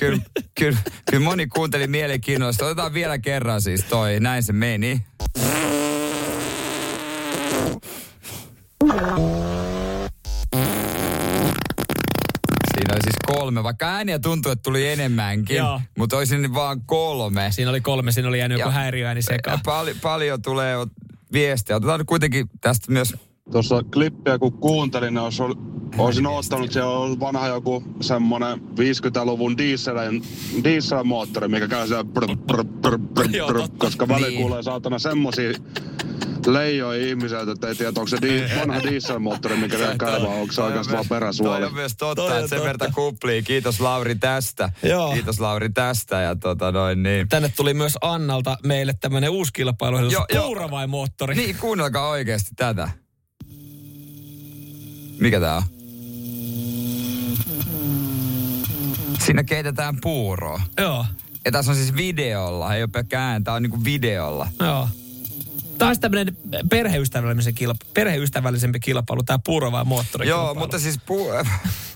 kyllä moni kuunteli mielenkiinnosta. Otetaan vielä kerran siis toi. Näin se meni. Siinä oli siis 3, vaikka ääniä tuntui, että tuli enemmänkin, mutta olisin vaan 3. Siinä oli jäänyt joku häiriöääni sekaan. Paljon tulee viestiä. Otetaan nyt kuitenkin tästä myös. Tuossa klippiä kun kuuntelin, olisin ottanut, siellä on vanha joku semmonen 50-luvun dieselmoottori, mikä käy siellä koska väliin kuulee saatana semmosia leijoi ihmiseltä, että ei tiedä, onko se vanha dieselmoottori, mikä vielä kaivaa, onko se oikeastaan vaan peräsuoli. Toi on myös totta, että sen verta kuplii. Kiitos Lauri tästä. Joo. Ja niin. Tänne tuli myös Annalta meille tämmönen uusi kilpailu, puura vai moottori? Niin, kuunnelkaa oikeasti tätä. Mikä tää on? Siinä keitetään puuroa. Joo. Ja tässä on siis videolla, ei ole pelkkä ääntä, tää on niinku videolla. Joo. Tämä on tämmöinen perheystävällisempi kilpailu, tämä puuro vai moottori. Joo, mutta siis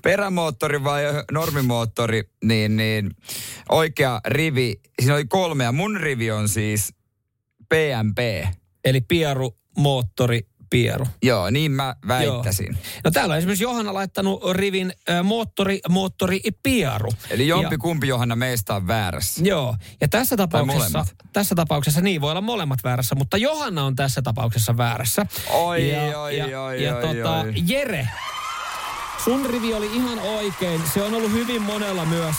perämoottori vai normimoottori, niin oikea rivi, siinä oli 3 ja mun rivi on siis PMP. Eli pieru, moottori, Pieru. Joo, niin mä väittäisin. Joo. No täällä on esimerkiksi Johanna laittanut rivin moottori Pieru. Eli jompikumpi Johanna meistä on väärässä. Joo, ja tässä tapauksessa niin voi olla molemmat väärässä, mutta Johanna on tässä tapauksessa väärässä. Jere, sun rivi oli ihan oikein. Se on ollut hyvin monella myös.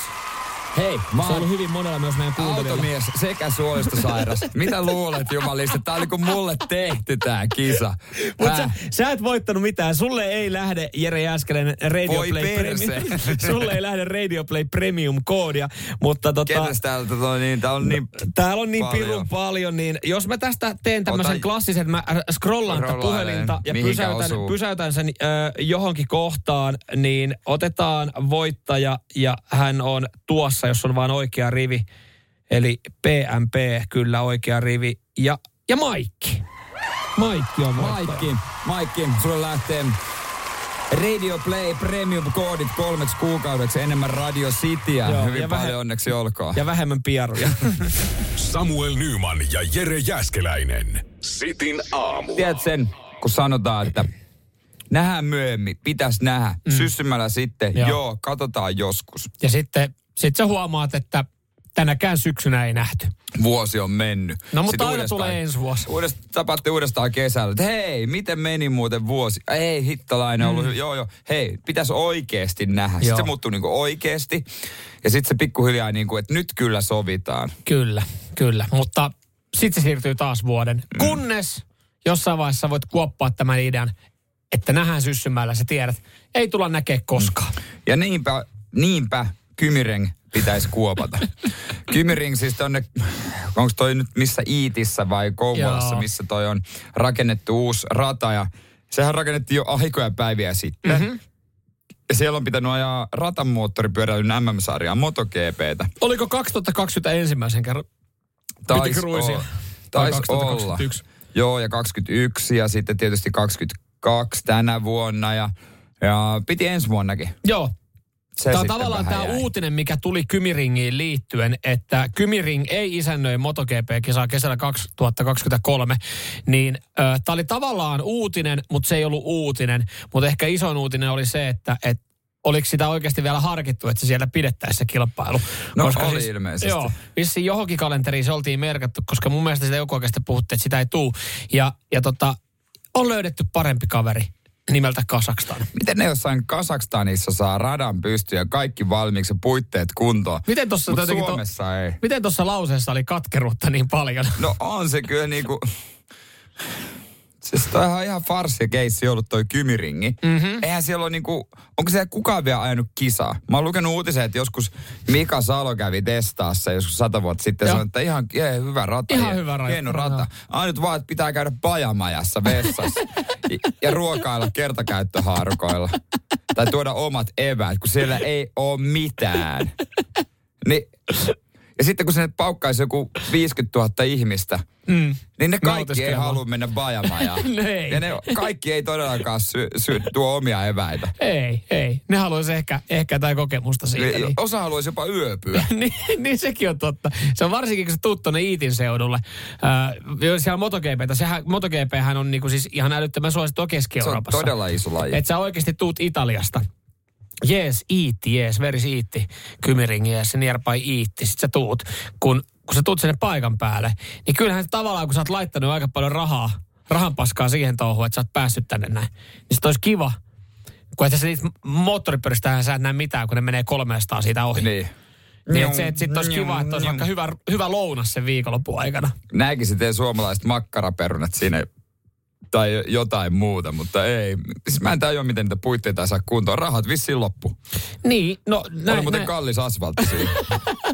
Hei, mä oon hyvin monella myös meidän kuuntelijoilla. Automies sekä suolistosairas. Mitä luulet, jumalista? Tää oli kuin mulle tehty tää kisa. Mut sä et voittanut mitään. Sulle ei lähde, Jere Jääskeläinen, Radio Play Premium. Sulle ei lähde Radio Play Premium-koodia. Mutta ketäs täältä toi niin? Tää on niin täällä on niin pirun paljon. Niin jos mä tästä teen tämmöisen klassisen, että mä scrollaan tätä puhelinta ja pysäytän sen johonkin kohtaan, niin otetaan voittaja ja hän on tuossa, jos on vaan oikea rivi. Eli PMP, kyllä oikea rivi. Ja Maikki. Maikki on voittaja. Maikki, sulle lähtee Radio Play Premium-koodit 3 kuukaudeksi enemmän Radio Cityä. Joo, hyvin paljon onneksi olkoon. Ja vähemmän pieruja. Samuel Nyman ja Jere Jääskeläinen. Cityn aamu. Tiedät sen, kun sanotaan, että nähdään myöhemmin, pitäisi nähdä. Syssymällä sitten, joo, katsotaan joskus. Ja sitten sä huomaat, että tänäkään syksynä ei nähty. Vuosi on mennyt. No mutta sitten aina tulee ensi vuosi. Tapaatte uudestaan kesällä, että hei, miten meni muuten vuosi? Ei, hittalainen on ollut hyvä. Joo, hei, pitäisi oikeasti nähdä. Joo. Sitten se muuttuu niinku oikeasti. Ja sitten se pikkuhiljaa niinku, että nyt kyllä sovitaan. Kyllä. Mutta sitten se siirtyy taas vuoden. Kunnes jossain vaiheessa voit kuoppaa tämän idean, että nähdään syssymällä, sä tiedät. Ei tulla näkee koskaan. Ja niinpä. KymiRing pitäisi kuopata. KymiRing siis tonne, onko toi nyt missä Iitissä vai Kouvolassa, missä toi on rakennettu uusi rata. Ja sehän rakennettiin jo aikoja päiviä sitten. Mm-hmm. Ja siellä on pitänyt ajaa ratanmoottoripyöräilyn MM-sarjaa, MotoGPtä. Oliko 2020 ensimmäisen kerran? Taisi olla. Joo, ja 2021 ja sitten tietysti 2022 tänä vuonna ja piti ensi vuonnakin. Joo. Tämä on tavallaan tämä uutinen, mikä tuli KymiRingiin liittyen, että KymiRing ei isännöi MotoGP-kisaa kesällä 2023, niin tämä oli tavallaan uutinen, mutta se ei ollut uutinen. Mutta ehkä iso uutinen oli se, että oliko sitä oikeasti vielä harkittu, että se siellä pidettäisiin se kilpailu. No koska oli siis, ilmeisesti. Joo, vissiin johonkin kalenteriin se oltiin merkattu, koska mun mielestä sitä joku oikeasti puhutti, että sitä ei tule. Ja on löydetty parempi kaveri nimeltä Kazakstan. Miten ne jossain Kazakstanissa saa radan pystyyn ja kaikki valmiiksi puitteet kuntoon? Miten tuossa ei. Miten tuossa lauseessa oli katkeruutta niin paljon? No on se kyllä niinku. Siis toi on ihan farsi keissi ollut toi KymiRingi. Mm-hmm. Eihän siellä ole niinku. Onko siellä kukaan vielä ajanut kisaa? Mä oon lukenut uutisen, että joskus Mika Salo kävi testaassa joskus 100 vuotta sitten. Sanoi, että ihan hyvä rata. Ihan hyvä rata. Hieno rata. Ainut vaan, että pitää käydä pajamajassa vessassa. Ja ruokailla kertakäyttöhaarukoilla. Tai tuoda omat eväät, kun siellä ei ole mitään. Niin. Ja sitten kun sinne paukkaisi joku 50 000 ihmistä, niin ne kaikki ei halua mennä bajamajaan. Ja ne kaikki ei todellakaan tuo omia eväitä. Ei. Ne haluaisi ehkä jotain kokemusta siitä. Niin. Osa haluaisi jopa yöpyä. niin sekin on totta. Se on varsinkin, kun sä tuut tuonne Iitin seudulle. Siellä on MotoGPtä. MotoGPhän on niinku siis ihan älyttömän suosittua Keski-Euroopassa. Se on todella iso laji. Että sä oikeasti tuut Italiasta. Jees, veris Iitti, KymiRing, jees, se nearby Iitti. Sit sä tuut, kun sä tuut sinne paikan päälle, niin kyllähän se tavallaan, kun sä oot laittanut aika paljon rahanpaskaa siihen touhuun, että sä oot päässyt tänne näin, niin sit olisi kiva, kun et sä niitä moottoripyöristähän sä et näe mitään, kun ne menee 300 siitä ohi. Niin. Sitten olisi kiva, että olisi vaikka hyvä lounas sen viikonlopun aikana. Näkisin teidän suomalaiset makkaraperunat siinä. Tai jotain muuta, mutta ei. Siis mä en tajua, miten niitä puitteita saa kuntoon. Rahat vissiin loppu. Niin, no näin. Oli muuten kallis asfaltti siinä.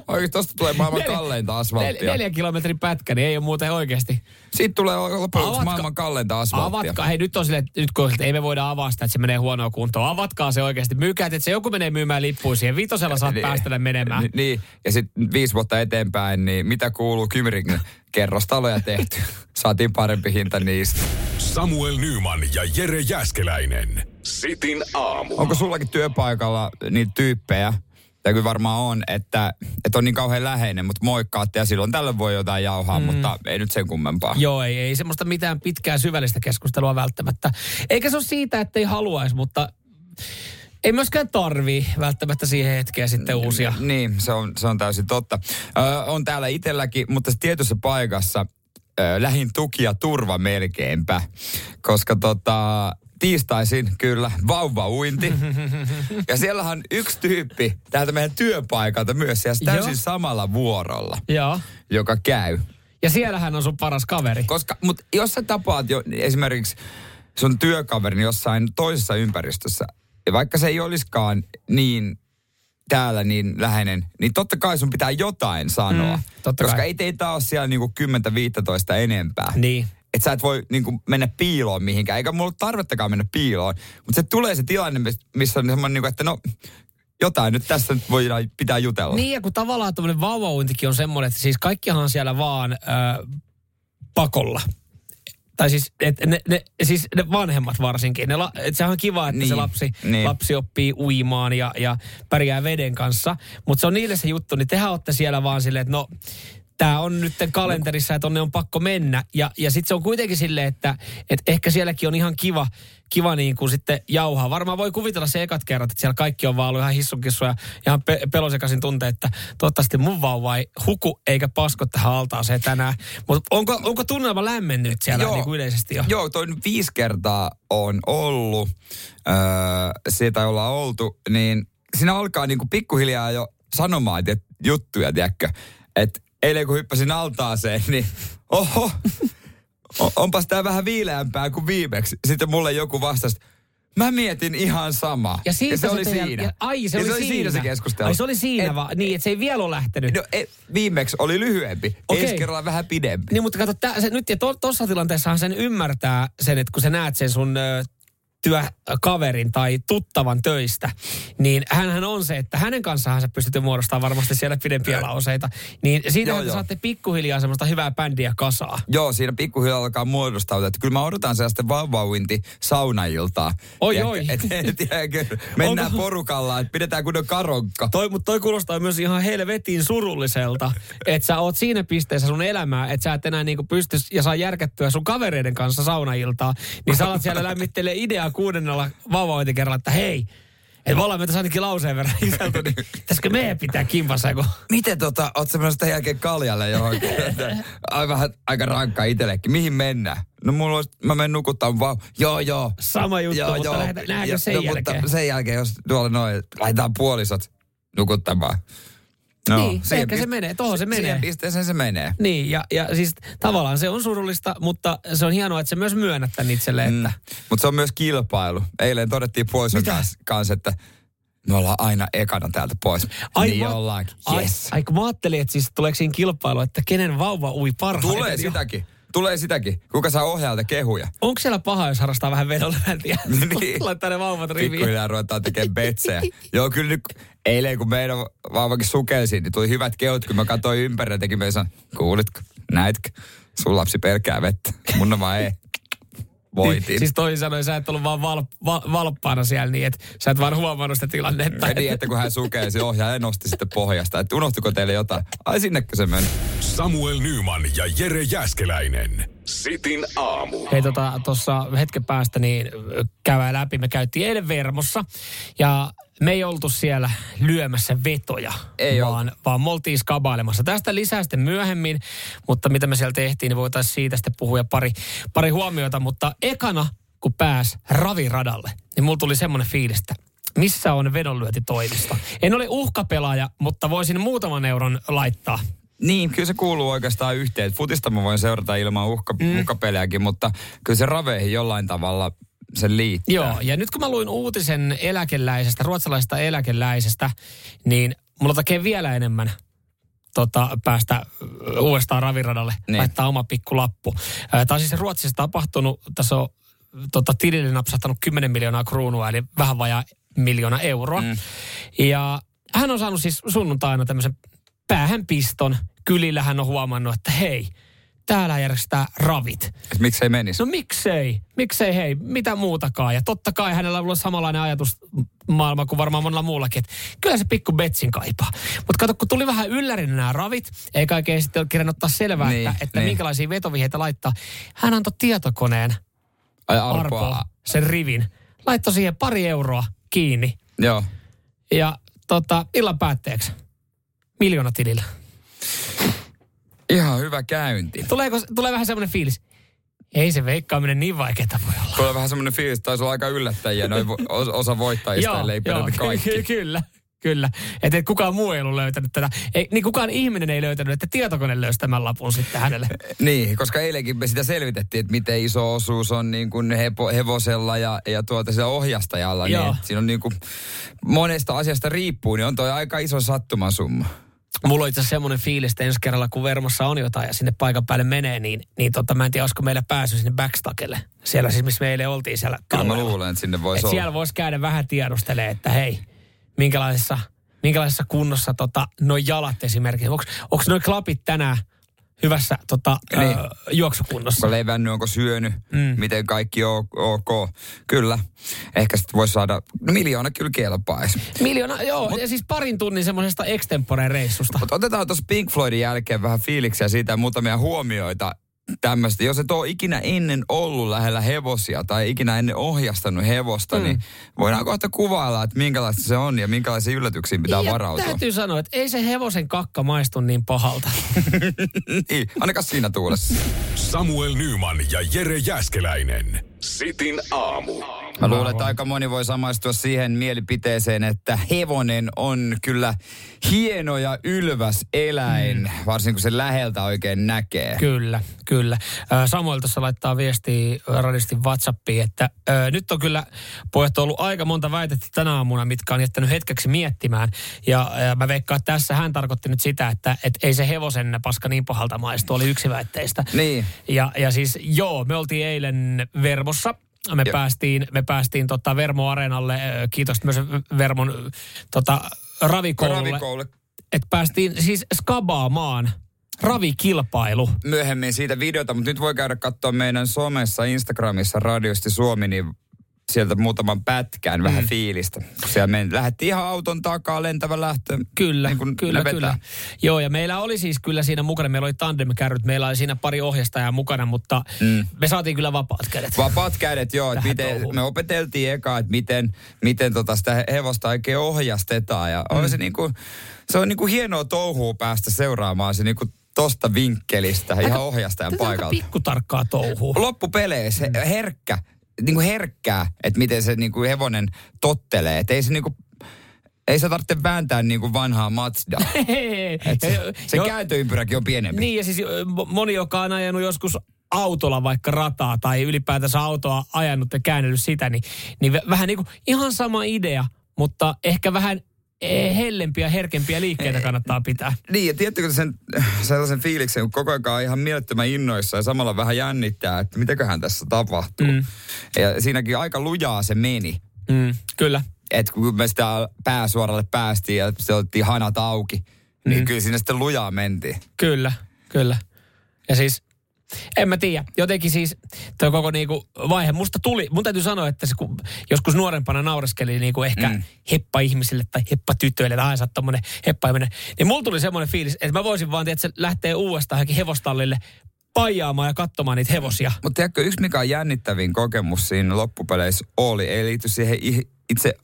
Oikeasti tosta tulee maailman kalleinta asfalttia. 4 kilometrin pätkä, niin ei ole muuten oikeasti. Siitä tulee lopuksi maailman kalleinta asfalttia. Avatkaa, hei nyt on silleen, että ei me voida avaa sitä, että se menee huonoa kuntoon. Avatkaa se oikeasti. Myykää, että se joku menee myymään lippuun siihen. 5:lla saat päästä menemään. Niin, ja sitten 5 vuotta eteenpäin, niin mitä kuuluu KymiRingille? Kerrostaloja tehty. Saatiin parempi hinta niistä. Samuel Nyman ja Jere Jääskeläinen. Cityn aamu. Onko sullakin työpaikalla niitä tyyppejä, Ja kyllä varmaan on, että on niin kauhean läheinen, mutta moikkaatte ja silloin tällöin voi jotain jauhaa, mutta ei nyt sen kummempaa. Joo, ei semmoista mitään pitkää syvällistä keskustelua välttämättä. Eikä se ole siitä, että ei haluaisi, mutta ei myöskään tarvii välttämättä siihen hetkeen sitten uusia. Niin, se on täysin totta. On täällä itselläkin, mutta tietyssä paikassa lähin tuki ja turva melkeinpä, koska tiistaisin kyllä vauvauinti. Ja siellähän on yksi tyyppi täältä meidän työpaikalta myös siellä täysin samalla vuorolla, joka käy. Ja siellähän on sun paras kaveri. Mutta jos sä tapaat jo esimerkiksi sun työkaverin jossain toisessa ympäristössä, ja vaikka se ei olisikaan niin täällä niin läheinen, niin totta kai sun pitää jotain sanoa. Koska ei teitä ole siellä niinku 10-15 enempää. Niin. Että sä et voi niinku mennä piiloon mihinkään, eikä mulla ole tarvettakaan mennä piiloon. Mutta se tulee se tilanne, missä on semmoinen, niinku, että no jotain nyt tässä nyt voidaan pitää jutella. Niin ja kun tavallaan tuommoinen vauvauintikin on semmoinen, että siis kaikkihan on siellä vaan pakolla. Tai siis, ne vanhemmat varsinkin. Sehän on kiva, että se lapsi oppii uimaan ja pärjää veden kanssa. Mutta se on niille se juttu, niin tehän olette siellä vaan silleen, että no, tää on nyt kalenterissa ja tonne on pakko mennä. Ja sitten se on kuitenkin silleen, että ehkä sielläkin on ihan kiva niin kuin sitten jauhaa. Varmaan voi kuvitella se ekat kerrat, että siellä kaikki on vaan ollut ihan hissunkissu ja ihan pelosekaisin tunte, että toivottavasti mun vauva ei huku eikä pasko tähän altaaseen tänään. Mutta onko tunnelma lämmennyt siellä niin kuin yleisesti jo? Joo, toi 5 kertaa on ollut, siitä ollaan oltu, niin siinä alkaa niin kuin pikkuhiljaa jo sanomaan juttuja, tiedätkö, että eilen kun hyppäsin altaaseen, niin oho, onpas tää vähän viileämpää kuin viimeksi. Sitten mulle joku vastasi, mä mietin ihan samaa. Ja se oli siinä. Se oli siinä se keskustelu. Ai se oli siinä niin että se ei vielä ole lähtenyt. No viimeksi oli lyhyempi, ensi kerralla vähän pidempi. Niin mutta kato, nyt ja tossa tilanteessahan sen ymmärtää sen, että kun sä näet sen sun työkaverin tai tuttavan töistä, niin hänhän on se, että hänen kanssaan sä pystyt muodostamaan varmasti siellä pidempiä lauseita. Niin siitä saatte pikkuhiljaa semmoista hyvää bändiä kasaa. Joo, siinä pikkuhiljaa alkaa muodostautua. Että kyllä mä odotan sellaista vauvauinti saunailtaa. Oi. Mennään porukalla, että pidetään kunnon karonkka. Mutta toi kuulostaa myös ihan helvetin surulliselta, että sä oot siinä pisteessä sun elämää, että sä et enää niinku pysty ja saa järkättyä sun kavereiden kanssa saunailtaa. Niin sä alat siellä lämmittelee ideaa 6. vauvauinti kerralla, että hei, et me ollaan meitä ainakin lauseen verran isältä, niin pitäisikö meidän pitää kimpassa? Kun miten oot sä menossa tämän jälkeen kaljalle johonkin? Aika rankkaa itsellekin. Mihin mennään? No mulla olisi, mä menen nukuttaan vaan. Joo. Sama juttu, mutta nähdäänkö sen jälkeen? Mutta sen jälkeen, jos tuolla noin, laitetaan puolisot nukuttamaan. No, niin, ehkä se menee, tohon se menee. Siihen pisteeseen se menee. Niin, ja siis tavallaan se on surullista, mutta se on hienoa, että se myös myönnät tämän itselleen. Mutta se on myös kilpailu. Eilen todettiin puolison kanssa, että me ollaan aina ekana täältä pois. Kun mä ajattelin, että siis tuleeko siinä kilpailu, että kenen vauva ui parhaiten. Tulee sitäkin. Kuka saa ohjaajalta kehuja? Onko siellä paha, jos harrastaa vähän vedonlyöntiä? Niin. Laittaa ne vauvat riviin. Pikkuhiljaa ruvetaan tekemään betsejä. Joo, kyllä nyt eilen kun meidän vauvakin sukelsi, niin tuli hyvät kehut, kun mä katsoin ympärille ja tekin meidän sanon, kuulitko, näetkö, sun lapsi pelkää vettä. Mun on vaan ei. Voitin. Siis toisin sanoen, sä et ollut vaan valppaana siellä niin, että sä et vaan huomannut sitä tilannetta. Niin, että kun hän sukelsi ohjaaja nosti sitten pohjasta. Että unohtuiko teille jotain? Ai sinnekö se meni? Samuel Nyman ja Jere Jääskeläinen. Sitin aamu. Hei tuossa hetken päästä niin käydään läpi. Me käytiin eilen Vermossa ja me ei oltu siellä lyömässä vetoja, vaan me oltiin skabailemassa. Tästä lisää sitten myöhemmin, mutta mitä me siellä tehtiin, niin voitaisiin siitä sitten puhua ja pari huomiota. Mutta ekana, kun pääsi raviradalle, niin mulla tuli semmoinen fiilistä, missä on vedonlyöntitoimisto. En ole uhkapelaaja, mutta voisin muutaman euron laittaa. Niin, kyllä se kuuluu oikeastaan yhteen. Futista mä voin seurata ilman uhkapelejäkin, mutta kyllä se raveihin jollain tavalla sen liittää. Joo, ja nyt kun mä luin uutisen ruotsalaisesta eläkeläisestä, niin mulla tekee vielä enemmän päästä uudestaan raviradalle, laittaa oma pikku lappu. Tämä on siis Ruotsissa tapahtunut, tässä on tilille napsahtanut 10 miljoonaa kruunua, eli vähän vajaa miljoona euroa. Ja hän on saanut siis sunnuntaina tämmöisen päähänpiston. Kylillä hän on huomannut, että hei, täällä järjestää ravit. Et miksei menisi? No miksei? Miksei hei? Mitä muutakaan? Ja totta kai hänellä on ollut samanlainen ajatusmaailma kuin varmaan monella muullakin. Että kyllä se pikku betsin kaipaa. Mutta kato, kun tuli vähän yllärin nämä ravit, ei kaikkea sitten ole kirjannut ottaa selvää, niin, että niin, minkälaisia vetovihjeitä laittaa. Hän antoi tietokoneen arpoa sen rivin. Laittoi siihen 2 euroa kiinni. Joo. Ja illan päätteeksi 1 miljoona tilillä. Ihan hyvä käynti. Tulee vähän semmoinen fiilis. Ei se veikkaaminen niin vaikeeta voi olla. Tulee vähän semmoinen fiilis, että taisi olla aika yllättäjiä. Noin osa voittajista ei pidetä kaikki. Kyllä. Että kukaan muu ei ollut löytänyt tätä. Ei, niin kukaan ihminen ei löytänyt, että tietokone löysi tämän lapun sitten hänelle. Niin, koska eilenkin me sitä selvitettiin, että miten iso osuus on niin kuin hevosella ja sillä ohjastajalla. Niin, siinä on niin kuin monesta asiasta riippuu, niin on toi aika iso sattumasumma. Mulla on itse asiassa semmoinen fiilis, että ensi kerralla, kun Vermossa on jotain ja sinne paikan päälle menee, niin mä en tiedä, olisiko meillä päässyt sinne backstagelle. Siellä siis, missä me eilen oltiin siellä. Kyllä mä luulen, että sinne voisi olla. Siellä voisi käydä vähän tiedustelemaan, että hei, minkälaisessa kunnossa nuo jalat esimerkiksi. Onko nuo klapit tänään hyvässä niin, juoksukunnossa? Onko levännyt, onko syönyt, miten kaikki on ok. Kyllä, ehkä sitten voisi saada, 1 miljoona kyllä kelpaisi. 1 miljoona, joo, ja siis 2 tunnin semmoisesta extempore-reissusta. Mutta otetaan tuossa Pink Floydin jälkeen vähän fiiliksiä siitä ja muutamia huomioita tämmöistä. Jos et ole ikinä ennen ollut lähellä hevosia tai ikinä ennen ohjastanut hevosta, niin voidaan kohta kuvailla, että minkälaista se on ja minkälaisia yllätyksiä pitää varautua. Täytyy sanoa, että ei se hevosen kakka maistu niin pahalta. Niin, ainakaan siinä tuulessa. Samuel Nyman ja Jere Jääskeläinen. Sitin aamu. Mä luulen, että aika moni voi samaistua siihen mielipiteeseen, että hevonen on kyllä hieno ja ylväs eläin, varsinkin kun se läheltä oikein näkee. Kyllä. Samuel tuossa laittaa viestiä radistin WhatsAppiin, että nyt on kyllä pojat ollut aika monta väitettä tänä aamuna, mitkä on jättänyt hetkeksi miettimään. Ja mä veikkaan, että tässä hän tarkoitti nyt sitä, että ei se hevosen paska niin pahalta maistu, oli yksi väitteistä. Niin. Ja siis joo, me oltiin eilen Vermossa. Me päästiin Vermo Areenalle, kiitos myös Vermon ravikoululle. Että päästiin siis skabaamaan ravikilpailu. Myöhemmin siitä videota, mutta nyt voi käydä katsoa meidän somessa, Instagramissa, radiosti Suomi, niin sieltä muutaman pätkään vähän fiilistä. Siellä lähdettiin ihan auton takaa lentävä lähtö. Kyllä. Joo, ja meillä oli siis kyllä siinä mukana, meillä oli tandemkärryt, meillä oli siinä pari ohjastajaa mukana, mutta me saatiin kyllä vapaat kädet. Vapaat kädet, joo. Me opeteltiin eka, että miten sitä hevosta oikein ohjastetaan. Ja se on hienoa touhua päästä seuraamaan se niinku tosta vinkkelistä, ihan ohjastajan paikalta. Tätä on pikkutarkkaa touhua. Loppupeleissä herkkää, että miten se hevonen tottelee. Että ei se tarvitse vääntää vanhaa Mazdaa. Se kääntöympyräkin on pienempi. Niin ja siis moni, joka on ajanut joskus autolla vaikka rataa tai ylipäätänsä autoa ajanut ja käännellyt sitä, niin vähän ihan sama idea, mutta ehkä vähän hellempiä, herkempiä liikkeitä kannattaa pitää. Niin, ja tiedättekö sellaisen fiiliksen, kun koko ajan on ihan mielettömän innoissa ja samalla vähän jännittää, että mitäköhän tässä tapahtuu. Ja siinäkin aika lujaa se meni. Kyllä. Että kun me sitä pääsuoralle päästiin ja se otettiin hanat auki, niin kyllä siinä sitten lujaa mentiin. Kyllä. Ja siis en mä tiedä. Jotenkin siis tuo koko vaihe. Mun täytyy sanoa, että se, kun joskus nuorempana naureskeli ehkä heppa-ihmisille tai heppa-tytöille, tai aina sä oot tommonen heppa-ihminen, niin mulla tuli semmoinen fiilis, että mä voisin vaan lähteä uudestaan johonkin hevostallille paijaamaan ja katsomaan niitä hevosia. Mutta tiedätkö, yksi mikä on jännittävin kokemus siinä loppupeleissä oli, ei liity siihen itse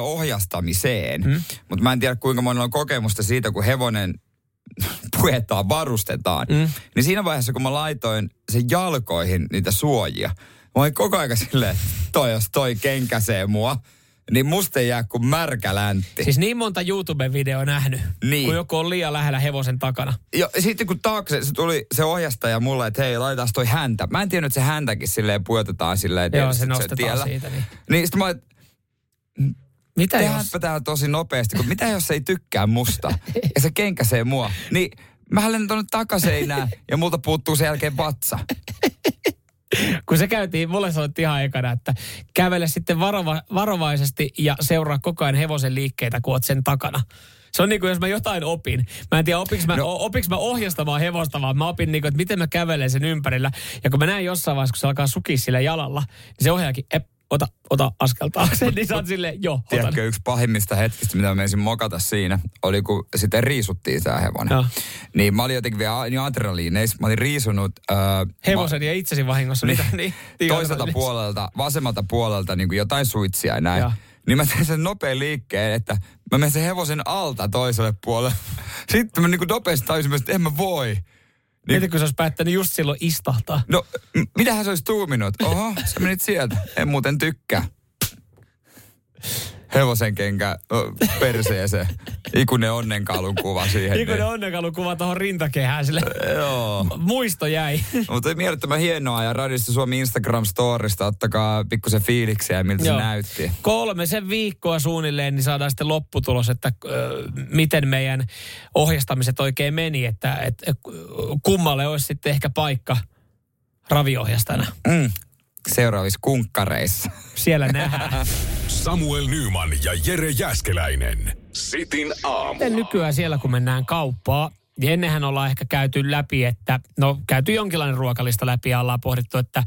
ohjastamiseen, mutta mä en tiedä kuinka monella on kokemusta siitä, kun hevonen puetaan, varustetaan. Niin siinä vaiheessa, kun mä laitoin sen jalkoihin niitä suojia, mä olin koko ajan silleen, jos toi kenkäsee mua, niin musta ei jää kuin märkä läntti. Siis niin monta YouTube-videoa nähnyt, kun joku on liian lähellä hevosen takana. Jo, sitten kun taakse se tuli se ohjastaja mulle, että hei, laitaas toi häntä. Mä en tiennyt, että se häntäkin silleen pujotetaan silleen. Joo, se nostetaan tiellä siitä. Niin sit mä olin, tehdäänpä tää tosi nopeasti, kun mitä jos ei tykkää musta ja se kenkäsee mua, niin mä lennän tuonne takaseinään ja multa puuttuu sen jälkeen vatsa. Kun se käytiin, mulle sanottiin ihan ekana, että kävele sitten varovaisesti ja seuraa koko ajan hevosen liikkeitä, kun oot sen takana. Se on niin kuin, jos mä jotain opin. Mä en tiedä, opiks mä ohjastamaan hevosta, vaan mä opin niin kuin, että miten mä kävelen sen ympärillä. Ja kun mä näen jossain vaiheessa, kun se alkaa sukia sillä jalalla, niin se ohjaakin, ota askel taakse, niin sä oot silleen, otan. Tiedätkö, yksi pahimmista hetkistä, mitä mä menisin mokata siinä, oli kun sitten riisuttiin tää hevonen. No. Niin mä olin jotenkin vielä niin adrenaliineissa, mä olin riisunut... hevosen ja itsesi vahingossa. Niin, toiselta puolelta, vasemmalta puolelta niin kuin jotain suitsia ja näin. Ja. Niin mä tein sen nopean liikkeen, että mä menen sen hevosen alta toiselle puolelle. Sitten mä niin kuin nopeasti tajusin, että en mä voi. Niin. Mietin, kun se olisi päättänyt just silloin istahtaa. No, mitähän se olisi tuuminut? Oho, sä menit sieltä. En muuten tykkää. Hevosen kenkä perseeseen. Ikuinen onnenkaulun kuva siihen. Ikuinen onnenkaulun kuva tuohon rintakehään sille. Joo. Muisto jäi. Mutta mielettömän hienoa ja radiosta Suomi Instagram-storista. Ottakaa pikkusen fiiliksiä, miltä se näytti. 3 viikkoa suunnilleen, niin saadaan sitten lopputulos, että miten meidän ohjastamiset oikein meni. Että kummalle olisi sitten ehkä paikka raviohjastana. Mm. Seuraavissa kunkkareissa. Siellä nähdään. Samuel Nyman ja Jere Jääskeläinen. Sitin aamu. Miten nykyään siellä, kun mennään kauppaa, niin ennenhän ollaan ehkä käyty läpi, että käyty jonkinlainen ruokalista läpi ja ollaan pohdittu, että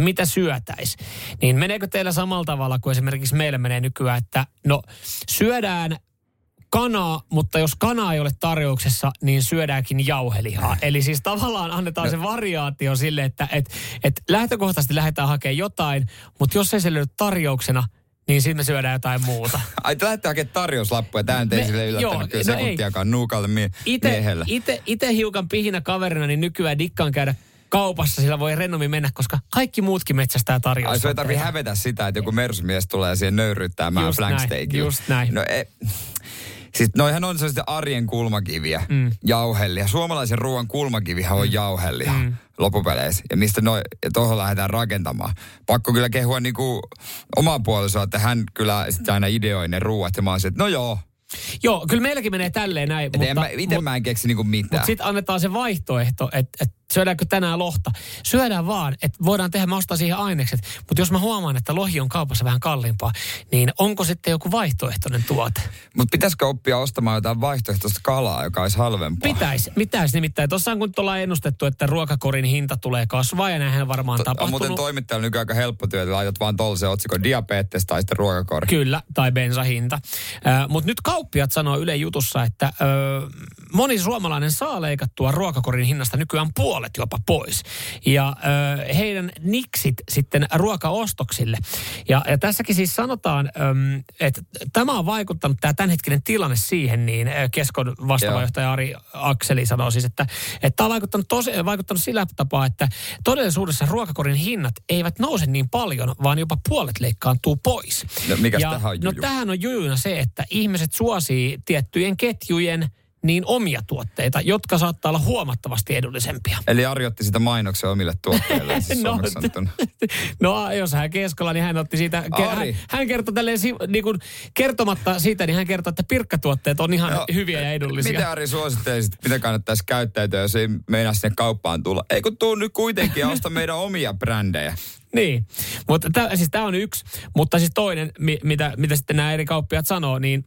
mitä syötäis. Niin meneekö teillä samalla tavalla kuin esimerkiksi meillä menee nykyään, että syödään kanaa, mutta jos kanaa ei ole tarjouksessa, niin syödäänkin jauhelihaa. Eli siis tavallaan annetaan se variaatio sille, että lähtökohtaisesti lähdetään hakemaan jotain, mutta jos ei se löydy tarjouksena, niin sitten me syödään jotain muuta. Ai, te lähdette hakemaan tarjouslappuja. Tämä nyt ei sille yllättänyt kyllä sekuntiakaan nuukalle miehellä. Itse hiukan pihinä kaverina, niin nykyään dikkaan käydä kaupassa, sillä voi rennommin mennä, koska kaikki muutkin metsästää tarjousta. Ai, se ei tarvitse hävetä sitä, että joku mersumies tulee siihen nöyryyttämään flanksteikkiä. Just näin. No, siis noihän on sellaista arjen kulmakiviä, jauhelia. Suomalaisen ruoan kulmakivihan on jauhelia loppupeleissä. Ja mistä tuohon lähdetään rakentamaan. Pakko kyllä kehua niinku omaa puolisoa, että hän kyllä sitten aina ideoi ne ruuat. Ja mä oon se, että Joo, kyllä meilläkin menee tälleen näin. Mä en keksi niinku mitään. Mutta sitten annetaan se vaihtoehto, että syödäänkö tänään lohta. Syödään vaan, että voidaan tehdä, mä ostan siihen ainekset. Mutta jos mä huomaan, että lohi on kaupassa vähän kalliimpaa, niin onko sitten joku vaihtoehtoinen tuote? Mutta pitäisikö oppia ostamaan jotain vaihtoehtoista kalaa, joka olisi halvempaa? Pitäisi nimittäin. Tuossa on kun ollaan ennustettu, että ruokakorin hinta tulee kasvaa ja näinhän varmaan tapahtunut. Muuten toimittajalla nykyään aika helppo työ, että laitat vaan tollaisen otsikon diabetes tai sitten ruokakori. Kyllä, tai bensahinta. Mutta nyt kauppiat sanoo Yle Jutussa, että moni suomalainen saa leikattua ruokakorin hinnasta nykyään puolet jopa pois. Ja heidän niksit sitten ruokaostoksille. Ja tässäkin siis sanotaan, että tämä on vaikuttanut tämä tämänhetkinen tilanne siihen, niin Keskon vastaavajohtaja Ari Akseli sanoo siis, että tämä on vaikuttanut sillä tapaa, että todellisuudessa ruokakorin hinnat eivät nouse niin paljon, vaan jopa puolet leikkaantuu pois. No, mikäs tähän on juju? No, tähän on jujuna se, että ihmiset suosii tiettyjen ketjujen niin omia tuotteita, jotka saattaa olla huomattavasti edullisempia. Eli Ari otti sitä mainoksia omille tuotteille. Siis jos hän Keskola, niin hän otti siitä... Hän kertoi tälleen, niin kuin kertomatta siitä, niin hän kertoi, että pirkkatuotteet on ihan hyviä ja edullisia. Mitä Ari suosittelisit, mitä kannattaisi käyttäytyä, jos ei meinaa sinne kauppaan tulla? Ei kun tuu nyt kuitenkin ja osta meidän omia brändejä. Niin, mutta tämä on yksi. Mutta siis toinen, mitä sitten nämä eri kauppiaat sanoo, niin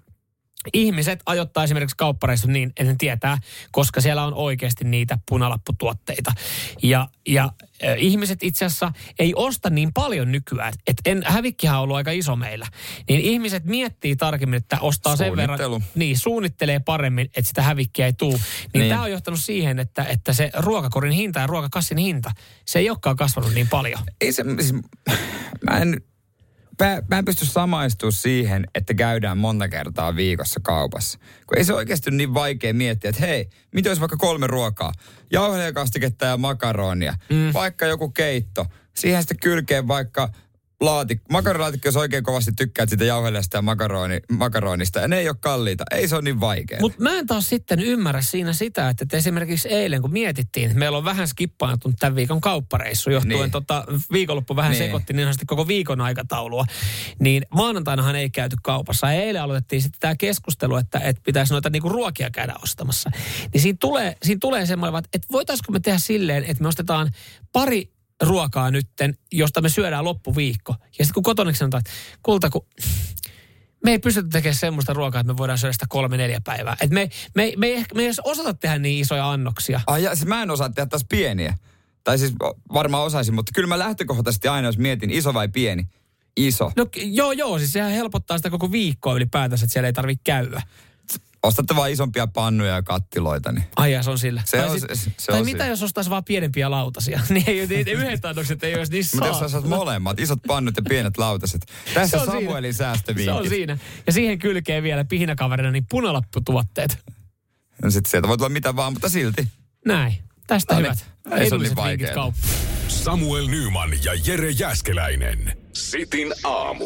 ihmiset ajoittaa esimerkiksi kauppareissut niin, että ne tietää, koska siellä on oikeasti niitä punalapputuotteita. Ja ihmiset itse asiassa ei osta niin paljon nykyään. Hävikkihän on ollut aika iso meillä. Niin ihmiset miettii tarkemmin, että ostaa sen verran. Niin, suunnittelee paremmin, että sitä hävikkiä ei tule. Niin. Tämä on johtanut siihen, että se ruokakorin hinta ja ruokakassin hinta, se ei olekaan kasvanut niin paljon. Ei se... Mä en pysty samaistumaan siihen, että käydään monta kertaa viikossa kaupassa. Kun ei se oikeasti niin vaikea miettiä, että hei, mitä olisi vaikka 3 ruokaa? Jauhelia, kastiketta ja makaronia. Vaikka joku keitto. Siihen sitten kylkeen vaikka makaronilaatikko, jos oikein kovasti tykkäät sitä jauheliasta ja makaronista. Ja ne ei ole kalliita. Ei se ole niin vaikea. Mutta mä en taas sitten ymmärrä siinä sitä, että esimerkiksi eilen kun mietittiin, että meillä on vähän skippaantunut tämän viikon kauppareissu johtuen viikonloppu vähän sekoitti niin sanotusti koko viikon aikataulua. Niin maanantainahan ei käyty kaupassa. Ja eilen aloitettiin sitten tämä keskustelu, että pitäisi noita niinku ruokia käydä ostamassa. Niin siinä tulee semmoinen, että voitaisiko me tehdä silleen, että me ostetaan pari ruokaa nytten, josta me syödään loppuviikko. Ja sitten kun kotoneksi sanotaan, että kulta, kun me ei pystytä tekemään semmoista ruokaa, että me voidaan syödä sitä 3-4 päivää. Et me ei edes osata tehdä niin isoja annoksia. Ai ja, siis mä en osaa tehdä taas pieniä. Tai siis varmaan osaisin, mutta kyllä mä lähtökohtaisesti aina, jos mietin iso vai pieni, iso. No joo, siis sehän helpottaa sitä koko viikkoa ylipäätänsä, että siellä ei tarvitse käydä. Ostatte vaan isompia pannuja ja kattiloita. Niin. Ai ja, se on sillä. Se on mitä sillä. Jos ostaisi vaan pienempiä lautasia? Niin ei yhdet annokset ei olisi niissä. Mutta jos osat molemmat, isot pannut ja pienet lautaset. Tässä Samuelin säästövinkit. Se on siinä. Ja siihen kylkee vielä pihinakaverina niin punalapputuotteet. No sit sieltä voi tulla mitä vaan, mutta silti. Näin. Tästä hyvät. Ei se ole niin vaikeaa. Samuel Nyman ja Jere Jääskeläinen. Sitin aamu.